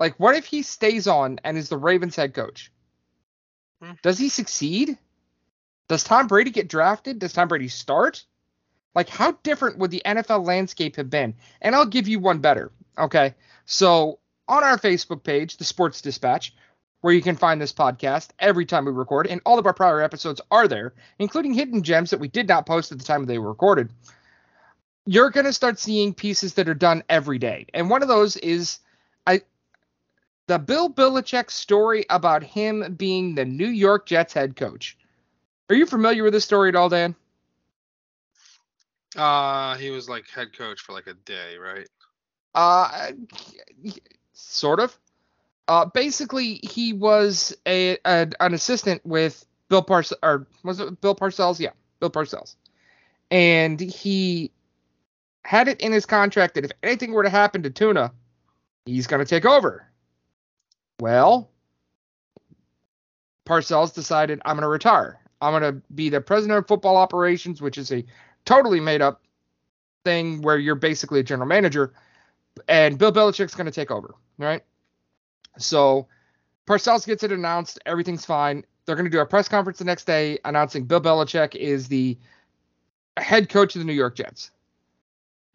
Like, what if he stays on and is the Ravens head coach? Hmm. Does he succeed? Does Tom Brady get drafted? Does Tom Brady start? Like, how different would the N F L landscape have been? And I'll give you one better. Okay, so on our Facebook page, The Sports Dispatch, where you can find this podcast every time we record, and all of our prior episodes are there, including hidden gems that we did not post at the time they were recorded, you're going to start seeing pieces that are done every day. And one of those is I the Bill Belichick story about him being the New York Jets head coach. Are you familiar with this story at all, Dan? Uh, he was like head coach for like a day, right? Uh, sort of. Uh, basically, he was a, a an assistant with Bill Parcells, or was it Bill Parcells? Yeah, Bill Parcells. And he had it in his contract that if anything were to happen to Tuna, he's going to take over. Well, Parcells decided, I'm going to retire. I'm going to be the president of football operations, which is a totally made-up thing where you're basically a general manager, and Bill Belichick's going to take over, right? So Parcells gets it announced. Everything's fine. They're going to do a press conference the next day announcing Bill Belichick is the head coach of the New York Jets.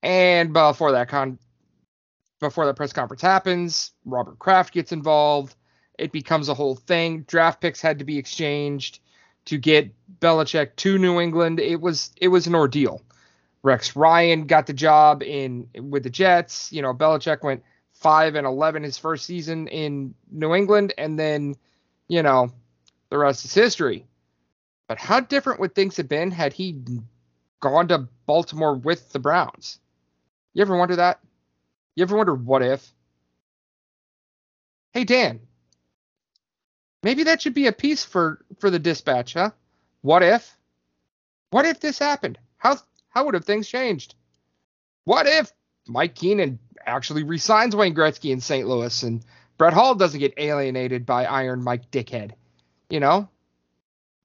And before that con- before that press conference happens, Robert Kraft gets involved. It becomes a whole thing. Draft picks had to be exchanged to get Belichick to New England. It was it was an ordeal. Rex Ryan got the job in with the Jets. You know, Belichick went five and eleven his first season in New England, and then, you know, the rest is history. But how different would things have been had he gone to Baltimore with the Browns? You ever wonder that? You ever wonder what if? Hey, Dan, maybe that should be a piece for, for the Dispatch, huh? What if? What if this happened? How how would have things changed? What if Mike Keenan actually resigns Wayne Gretzky in Saint Louis and Brett Hall doesn't get alienated by Iron Mike Dickhead? You know?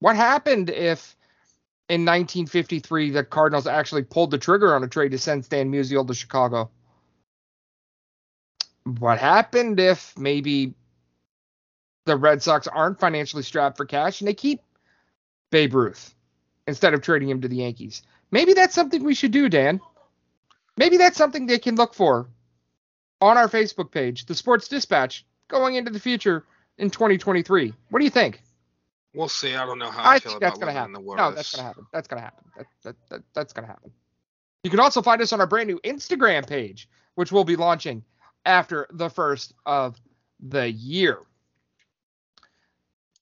What happened if in nineteen fifty-three the Cardinals actually pulled the trigger on a trade to send Stan Musial to Chicago? What happened if maybe the Red Sox aren't financially strapped for cash and they keep Babe Ruth instead of trading him to the Yankees? Maybe that's something we should do, Dan. Maybe that's something they can look for on our Facebook page, The Sports Dispatch, going into the future in twenty twenty-three. What do you think? We'll see. I don't know how I, I feel about living in the world. No, that's going to happen. That's going to happen. That, that, that, that's going to happen. You can also find us on our brand new Instagram page, which we'll be launching after the first of the year.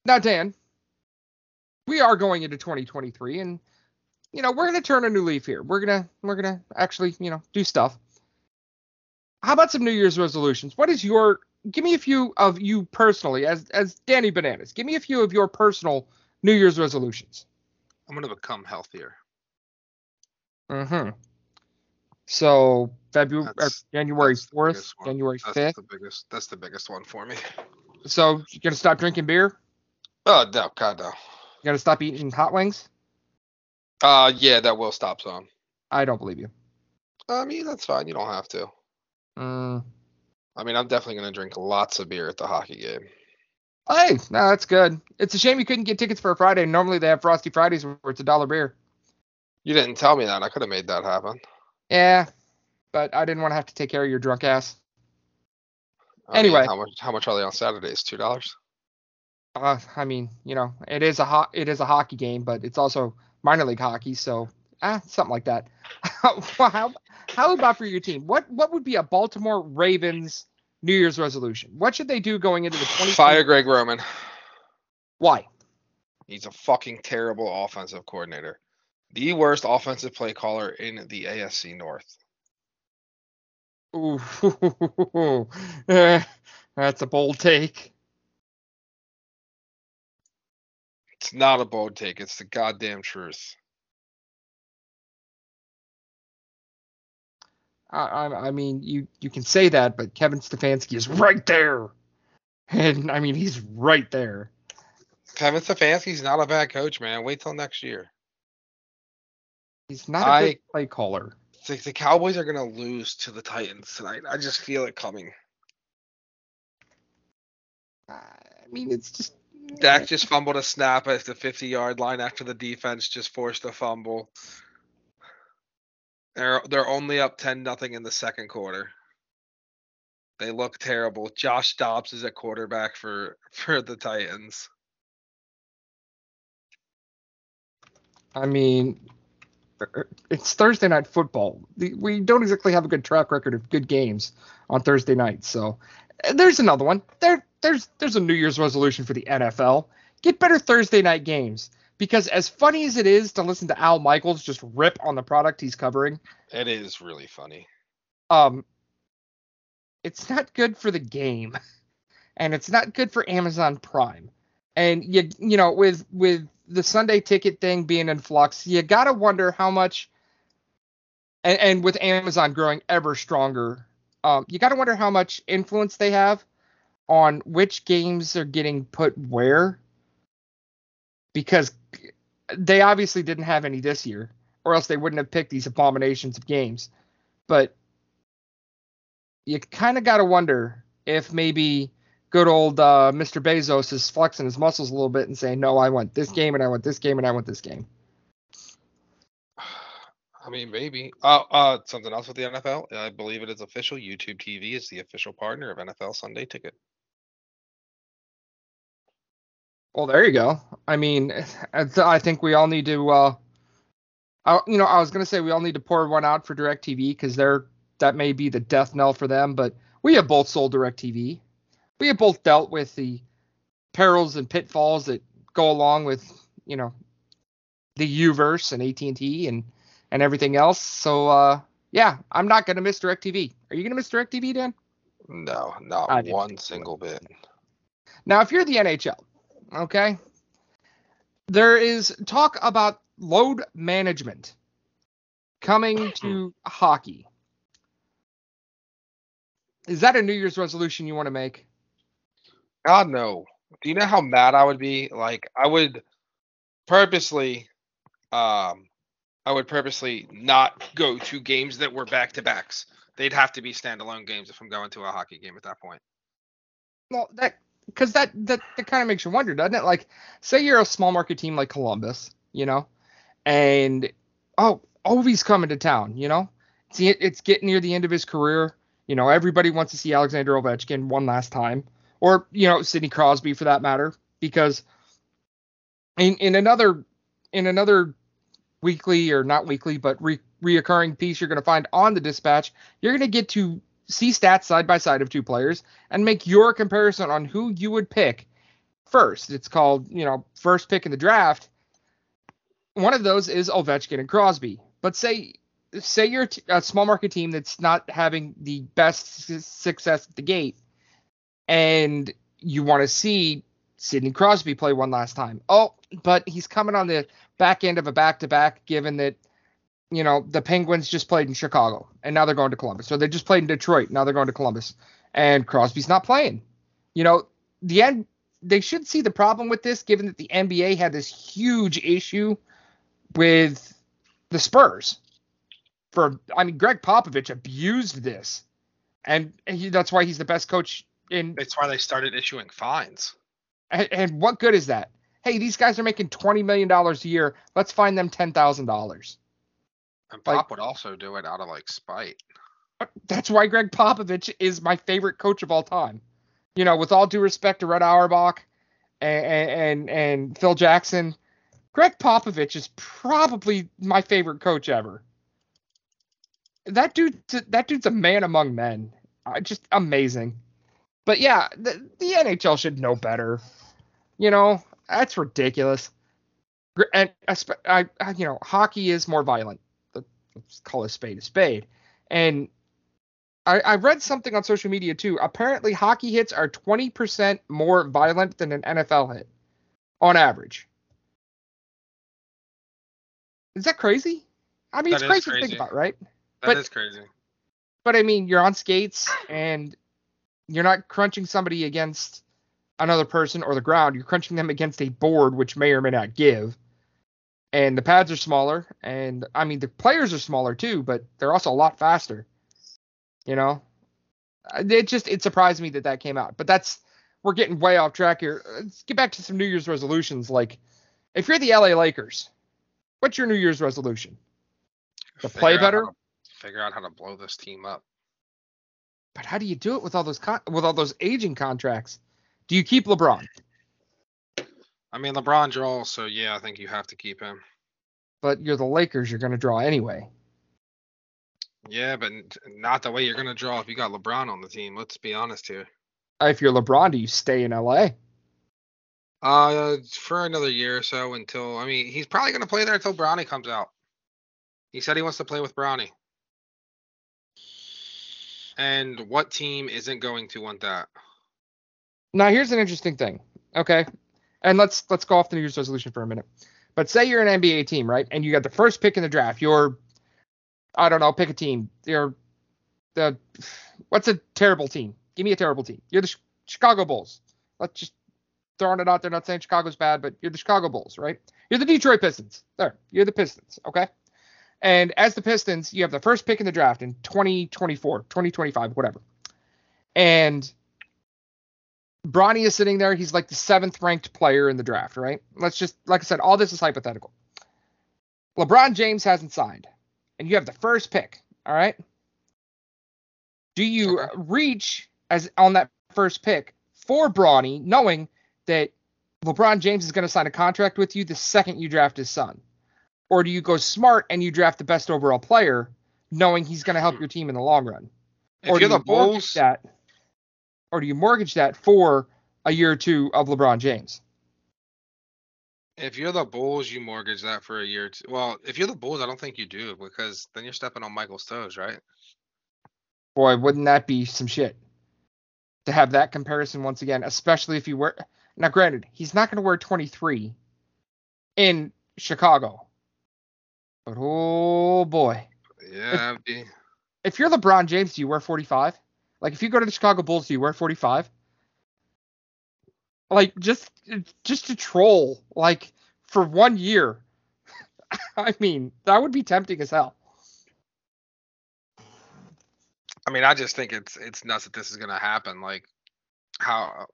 Now, Dan, we are going into twenty twenty-three, and you know, we're going to turn a new leaf here. We're going to we're going to actually, you know, do stuff. How about some New Year's resolutions? What is your give me a few of you personally as as Danny Bananas. Give me a few of your personal New Year's resolutions. I'm going to become healthier. Mm-hmm. So February, that's, January fourth, January fifth. That's the biggest that's the biggest one for me. So you're going to stop drinking beer? Oh, no, God, no. You're going to stop eating hot wings? Uh, yeah, that will stop some. I don't believe you. I mean, that's fine. You don't have to. Mm. I mean, I'm definitely going to drink lots of beer at the hockey game. Hey, no, that's good. It's a shame you couldn't get tickets for a Friday. Normally they have Frosty Fridays where it's a dollar beer. You didn't tell me that. I could have made that happen. Yeah, but I didn't want to have to take care of your drunk ass. I anyway. Mean, how much, how much are they on Saturdays? two dollars? uh, I mean, you know, it is a ho- it is a hockey game, but it's also minor league hockey, so ah, something like that. how, how about for your team? What what would be a Baltimore Ravens New Year's resolution? What should they do going into the twenty twenty? Fire Greg Roman. Why? He's a fucking terrible offensive coordinator. The worst offensive play caller in the A F C North. Ooh, that's a bold take. It's not a bold take. It's the goddamn truth. I, I, I mean, you, you can say that, but Kevin Stefanski is right there. And, I mean, he's right there. Kevin Stefanski's not a bad coach, man. Wait till next year. He's not I, a good play caller. The, the Cowboys are going to lose to the Titans tonight. I just feel it coming. I mean, it's just... Dak just fumbled a snap at the fifty-yard line after the defense just forced a fumble. They're they're only up ten nothing in the second quarter. They look terrible. Josh Dobbs is at quarterback for, for the Titans. I mean, it's Thursday night football. We don't exactly have a good track record of good games on Thursday nights. So there's another one. There, there's, there's a New Year's resolution for the N F L. Get better Thursday night games. Because as funny as it is to listen to Al Michaels just rip on the product he's covering. It is really funny. Um, it's not good for the game. And it's not good for Amazon Prime. And, you you know, with with the Sunday ticket thing being in flux, you got to wonder how much, and, and with Amazon growing ever stronger, um, you got to wonder how much influence they have on which games are getting put where. Because they obviously didn't have any this year, or else they wouldn't have picked these abominations of games. But you kind of got to wonder if maybe... Good old uh, Mister Bezos is flexing his muscles a little bit and saying, no, I want this game and I want this game and I want this game. I mean, maybe. Uh, uh, something else with the N F L. I believe it is official. YouTube T V is the official partner of N F L Sunday Ticket. Well, there you go. I mean, I think we all need to, uh, I, you know, I was going to say we all need to pour one out for DirecTV because they're, that may be the death knell for them, but we have both sold DirecTV. We have both dealt with the perils and pitfalls that go along with, you know, the U-verse and A T and T and, and everything else. So, uh, yeah, I'm not going to miss DirecTV. Are you going to miss DirecTV, Dan? No, not I one single bit. Now, if you're the N H L, okay, there is talk about load management coming to hockey. Is that a New Year's resolution you want to make? God, no. Do you know how mad I would be? Like, I would purposely, um, I would purposely not go to games that were back-to-backs. They'd have to be standalone games if I'm going to a hockey game at that point. Well, that because that, that that kind of makes you wonder, doesn't it? Like, say you're a small market team like Columbus, you know, and oh, Ovi's coming to town, you know, it's, it's getting near the end of his career. You know, everybody wants to see Alexander Ovechkin one last time. Or, you know, Sidney Crosby for that matter, because in in another in another weekly or not weekly, but re- reoccurring piece you're going to find on the Dispatch, you're going to get to see stats side by side of two players and make your comparison on who you would pick first. It's called, you know, first pick in the draft. One of those is Ovechkin and Crosby. But say say you're a small market team that's not having the best success at the gate. And you want to see Sidney Crosby play one last time. Oh, but he's coming on the back end of a back-to-back, given that, you know, the Penguins just played in Chicago, and now they're going to Columbus. So they just played in Detroit, now they're going to Columbus. And Crosby's not playing. You know, the end, they should see the problem with this, given that the N B A had this huge issue with the Spurs. For I mean, Greg Popovich abused this, and he, that's why he's the best coach. And that's why they started issuing fines. And, and what good is that? Hey, these guys are making twenty million dollars a year. Let's fine them ten thousand dollars. And Pop like, would also do it out of, like, spite. That's why Greg Popovich is my favorite coach of all time. You know, with all due respect to Red Auerbach and and, and Phil Jackson. Greg Popovich is probably my favorite coach ever. That dude, that dude's a man among men. Uh, just amazing. But yeah, the, the N H L should know better. You know, that's ridiculous. And I, I, you know, hockey is more violent. Let's call a spade a spade. And I, I read something on social media too. Apparently, hockey hits are twenty percent more violent than an N F L hit on average. Is that crazy? I mean, that it's crazy, crazy to think about, right? That but, is crazy. But I mean, you're on skates and you're not crunching somebody against another person or the ground. You're crunching them against a board, which may or may not give. And the pads are smaller. And I mean, the players are smaller too, but they're also a lot faster. You know, it just, it surprised me that that came out. But that's, we're getting way off track here. Let's get back to some New Year's resolutions. Like, if you're the L A Lakers, what's your New Year's resolution? To figure play better? Out to, figure out how to blow this team up. But how do you do it with all those con- with all those aging contracts? Do you keep LeBron? I mean, LeBron draws, so yeah, I think you have to keep him. But you're the Lakers, you're going to draw anyway. Yeah, but not the way you're going to draw if you got LeBron on the team. Let's be honest here. If you're LeBron, do you stay in L A? Uh, for another year or so until, I mean, he's probably going to play there until Bronny comes out. He said he wants to play with Bronny. And what team isn't going to want that? Now, here's an interesting thing, okay? And let's let's go off the New Year's resolution for a minute. But say you're an N B A team, right? And you got the first pick in the draft. You're, I don't know, pick a team. You're the, what's a terrible team? Give me a terrible team. You're the Sh- Chicago Bulls. Let's just throwing it out there. Not saying Chicago's bad, but you're the Chicago Bulls, right? You're the Detroit Pistons. There, you're the Pistons, okay? And as the Pistons, you have the first pick in the draft in twenty twenty-four, twenty twenty-five, whatever. And Bronny is sitting there. He's like the seventh ranked player in the draft, right? Let's just, like I said, all this is hypothetical. LeBron James hasn't signed, and you have the first pick, all right? Do you okay. reach as on that first pick for Bronny, knowing that LeBron James is going to sign a contract with you the second you draft his son? Or do you go smart and you draft the best overall player, knowing he's going to help your team in the long run? If or do you're the you Bulls, that? Or do you mortgage that for a year or two of LeBron James? If you're the Bulls, you mortgage that for a year or two. Well, if you're the Bulls, I don't think you do, because then you're stepping on Michael's toes, right? Boy, wouldn't that be some shit to have that comparison once again, especially if you were. Now, granted, he's not going to wear twenty-three in Chicago. But oh boy. Yeah. If, be... if you're LeBron James, do you wear forty-five? Like, if you go to the Chicago Bulls, do you wear forty-five? Like, just just to troll, like, for one year. I mean, that would be tempting as hell. I mean, I just think it's it's nuts that this is going to happen. Like, how...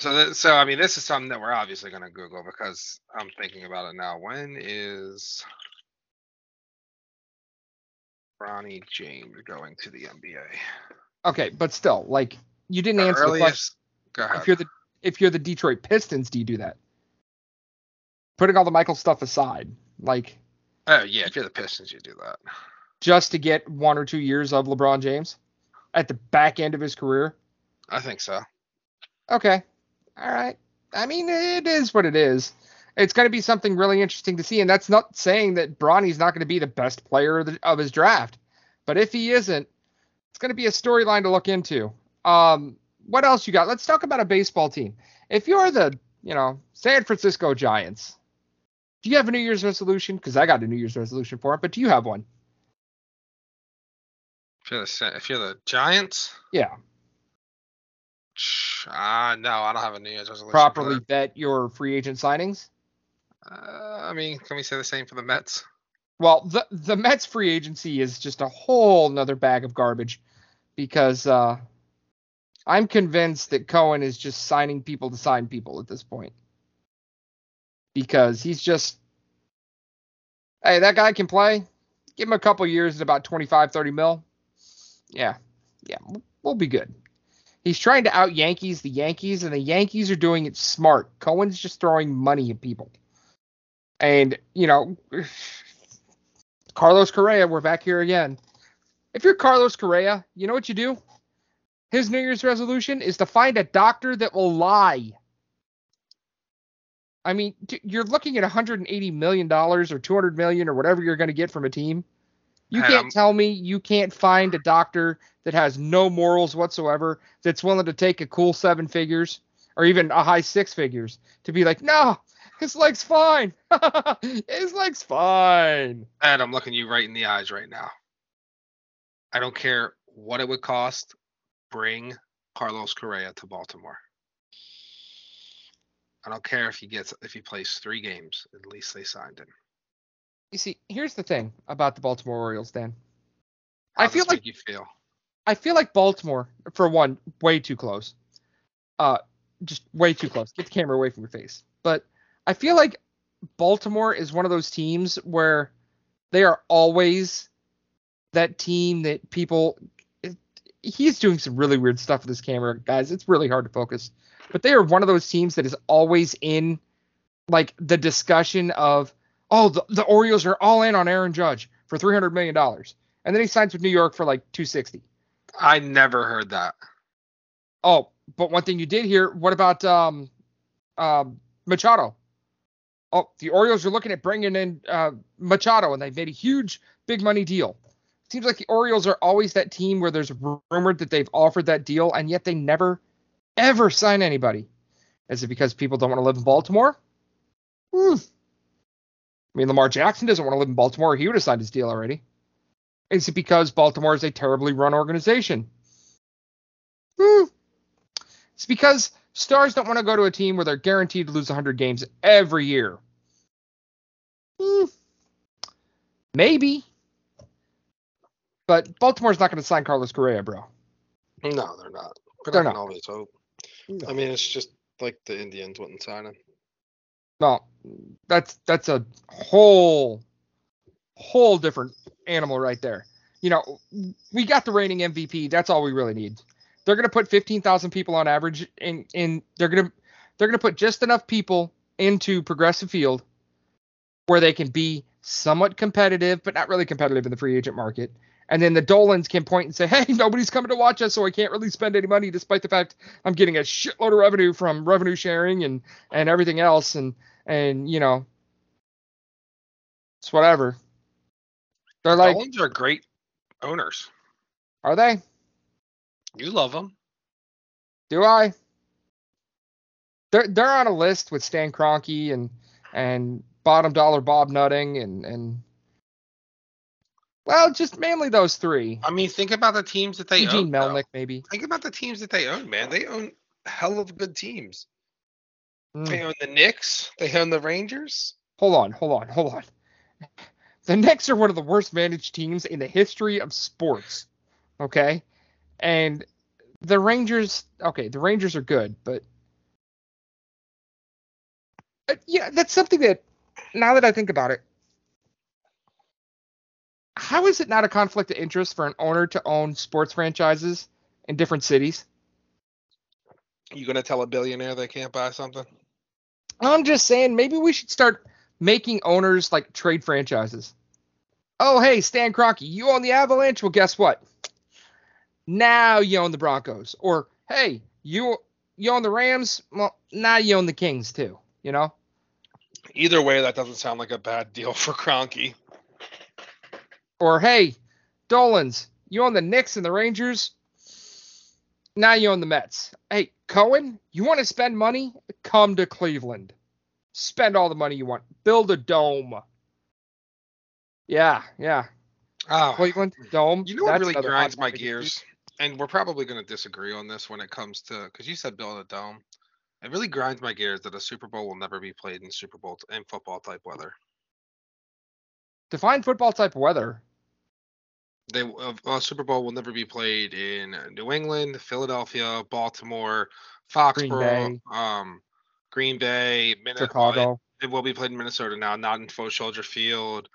So, that, so I mean, this is something that we're obviously going to Google, because I'm thinking about it now. When is... Bronny James going to the N B A. Okay, but still, like, you didn't the answer earliest, the question. If you're the if you're the Detroit Pistons, do you do that? Putting all the Michael stuff aside, like. Oh yeah, if you're the Pistons, you do that. Just to get one or two years of LeBron James at the back end of his career. I think so. Okay, all right. I mean, it is what it is. It's going to be something really interesting to see, and that's not saying that Bronny's not going to be the best player of, the, of his draft. But if he isn't, it's going to be a storyline to look into. Um, what else you got? Let's talk about a baseball team. If you're the, you know, San Francisco Giants, do you have a New Year's resolution? Because I got a New Year's resolution for it, but do you have one? If you're the, if you're the Giants? Yeah. Uh, no, I don't have a New Year's resolution. Properly vet your free agent signings? Uh, I mean, can we say the same for the Mets? Well, the the Mets free agency is just a whole nother bag of garbage, because uh, I'm convinced that Cohen is just signing people to sign people at this point, because he's just, hey, that guy can play. Give him a couple years at about twenty-five, thirty mil. Yeah, yeah, we'll be good. He's trying to out Yankees the Yankees, and the Yankees are doing it smart. Cohen's just throwing money at people. And, you know, Carlos Correa, we're back here again. If you're Carlos Correa, you know what you do? His New Year's resolution is to find a doctor that will lie. I mean, you're looking at one hundred eighty million dollars or two hundred million dollars or whatever you're going to get from a team. You can't um, tell me you can't find a doctor that has no morals whatsoever, that's willing to take a cool seven figures or even a high six figures to be like, no, his leg's fine. His leg's fine. And I'm looking you right in the eyes right now. I don't care what it would cost. Bring Carlos Correa to Baltimore. I don't care if he gets if he plays three games. At least they signed him. You see, here's the thing about the Baltimore Orioles, Dan. How I feel like you feel. I feel like Baltimore, for one, way too close. Uh, just way too close. Get the camera away from your face. But I feel like Baltimore is one of those teams where they are always that team that people. It, he's doing some really weird stuff with this camera, guys. It's really hard to focus. But they are one of those teams that is always in, like, the discussion of, oh, the, the Orioles are all in on Aaron Judge for three hundred million dollars. And then he signs with New York for, like, two hundred sixty. I never heard that. Oh, but one thing you did hear, what about um, um, Machado? Oh, the Orioles are looking at bringing in uh, Machado, and they made a huge, big money deal. It seems like the Orioles are always that team where there's rumored that they've offered that deal, and yet they never ever sign anybody. Is it because people don't want to live in Baltimore? Hmm. I mean, Lamar Jackson doesn't want to live in Baltimore. He would have signed his deal already. Is it because Baltimore is a terribly run organization? Hmm. It's because stars don't want to go to a team where they're guaranteed to lose one hundred games every year. Hmm. Maybe. But Baltimore's not going to sign Carlos Correa, bro. No, they're not. But they're I can not. always hope. No. I mean, it's just like the Indians wouldn't sign him. No, that's that's a whole, whole different animal right there. You know, we got the reigning M V P. That's all we really need. They're gonna put fifteen thousand people on average, and and they're gonna they're gonna put just enough people into Progressive Field where they can be somewhat competitive, but not really competitive in the free agent market. And then the Dolans can point and say, hey, nobody's coming to watch us, so I can't really spend any money, despite the fact I'm getting a shitload of revenue from revenue sharing and, and everything else. And, and you know, it's whatever. They're like, Dolans are great owners. Are they? You love them. Do I? They're, they're on a list with Stan Kroenke and, and Bottom Dollar Bob Nutting and, and, well, just mainly those three. I mean, think about the teams that they Eugene own. Eugene Melnick, though. Maybe. Think about the teams that they own, man. They own hell of good teams. Mm. They own the Knicks. They own the Rangers. Hold on, hold on, hold on. The Knicks are one of the worst managed teams in the history of sports. Okay? And the Rangers, okay, the Rangers are good, but... Uh, yeah, that's something that, now that I think about it, how is it not a conflict of interest for an owner to own sports franchises in different cities? You going to tell a billionaire they can't buy something? I'm just saying, maybe we should start making owners like trade franchises. Oh, hey, Stan Kroenke, you own the Avalanche. Well, guess what? Now you own the Broncos. Or, hey, you, you own the Rams. Well, now you own the Kings too, you know? Either way, that doesn't sound like a bad deal for Kroenke. Or, hey, Dolans, you own the Knicks and the Rangers. Now you own the Mets. Hey, Cohen, you want to spend money? Come to Cleveland. Spend all the money you want. Build a dome. Yeah, yeah. Oh, Cleveland, dome. You know what really grinds my gears? And we're probably going to disagree on this when it comes to, because you said build a dome. It really grinds my gears that a Super Bowl will never be played in Super Bowl in football type weather. Define football type weather. They uh, Super Bowl will never be played in New England, Philadelphia, Baltimore, Foxborough, Green Bay, um, Green Bay, Minnesota. Chicago. It, it will be played in Minnesota now, not in Faux Soldier Field.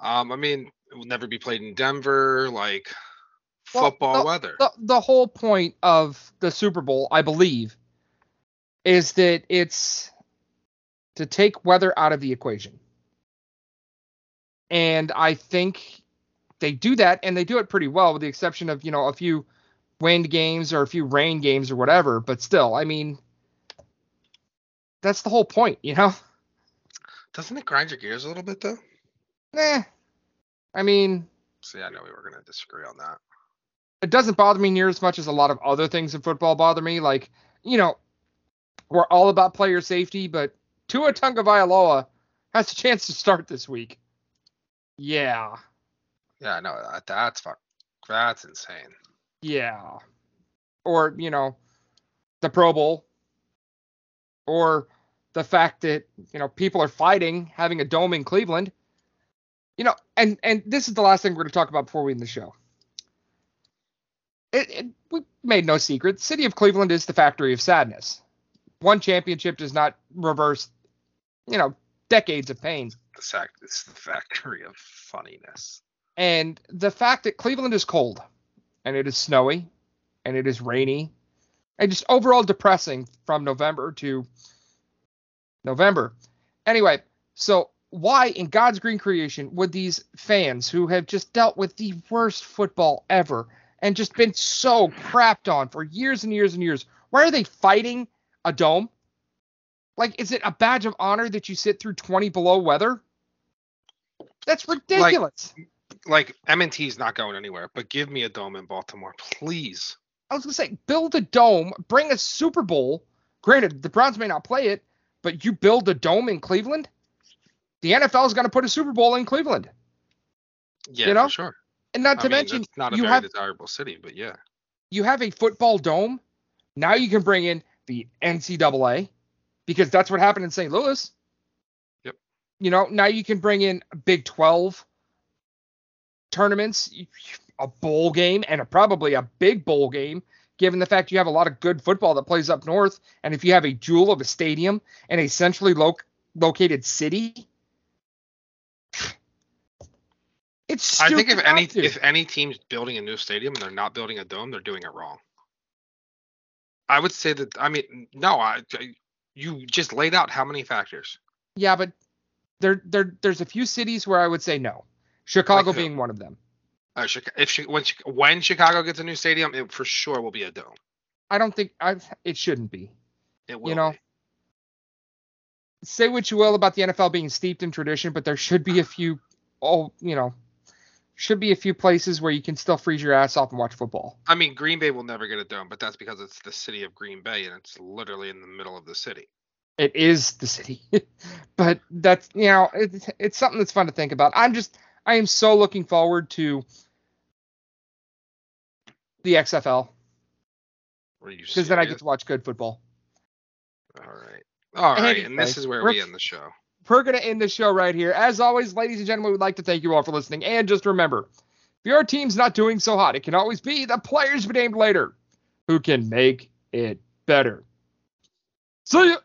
Um, I mean, it will never be played in Denver. Like, well, football the, weather. The, the whole point of the Super Bowl, I believe, is that it's to take weather out of the equation. And I think they do that, and they do it pretty well, with the exception of, you know, a few wind games or a few rain games or whatever. But still, I mean, that's the whole point, you know? Doesn't it grind your gears a little bit, though? Nah. I mean... See, I know we were going to disagree on that. It doesn't bother me near as much as a lot of other things in football bother me. Like, you know, we're all about player safety, but Tua Tagovailoa has a chance to start this week. Yeah. Yeah, no, that, that's fuck. That's insane. Yeah. Or, you know, the Pro Bowl. Or the fact that, you know, people are fighting having a dome in Cleveland. You know, and, and this is the last thing we're going to talk about before we end the show. It, it, we made no secret. The city of Cleveland is the factory of sadness. One championship does not reverse, you know, decades of pain. The fact, it's the factory of funniness. And the fact that Cleveland is cold, and it is snowy, and it is rainy, and just overall depressing from November to November. Anyway, so... why in God's green creation would these fans who have just dealt with the worst football ever and just been so crapped on for years and years and years, why are they fighting a dome? Like, is it a badge of honor that you sit through twenty below weather? That's ridiculous. Like, like M and T is not going anywhere, but give me a dome in Baltimore, please. I was going to say, build a dome, bring a Super Bowl. Granted, the Browns may not play it, but you build a dome in Cleveland? The N F L is going to put a Super Bowl in Cleveland. Yeah, you know? For sure. And not to I mean, mention, it's not a you very have, desirable city, but yeah. You have a football dome. Now you can bring in the N C double A, because that's what happened in Saint Louis. Yep. You know, now you can bring in Big twelve tournaments, a bowl game, and a, probably a big bowl game, given the fact you have a lot of good football that plays up north. And if you have a jewel of a stadium and a centrally lo- located city... It's I think if any to. if any team's building a new stadium and they're not building a dome, they're doing it wrong. I would say that. I mean, no, I, I you just laid out how many factors. Yeah, but there there there's a few cities where I would say no. Chicago like being one of them. Uh, if when when Chicago gets a new stadium, it for sure will be a dome. I don't think I. It shouldn't be. It will. You know. Be. Say what you will about the N F L being steeped in tradition, but there should be a few. Oh, you know. Should be a few places where you can still freeze your ass off and watch football. I mean, Green Bay will never get a dome, but that's because it's the city of Green Bay, and it's literally in the middle of the city. It is the city. But that's, you know, it's, it's something that's fun to think about. I'm just, I am so looking forward to the X F L. Because then I get to watch good football. All right. All right, anyway, and this is where we end the show. We're going to end the show right here. As always, ladies and gentlemen, we'd like to thank you all for listening. And just remember, if your team's not doing so hot, it can always be the players to be named later who can make it better. See ya!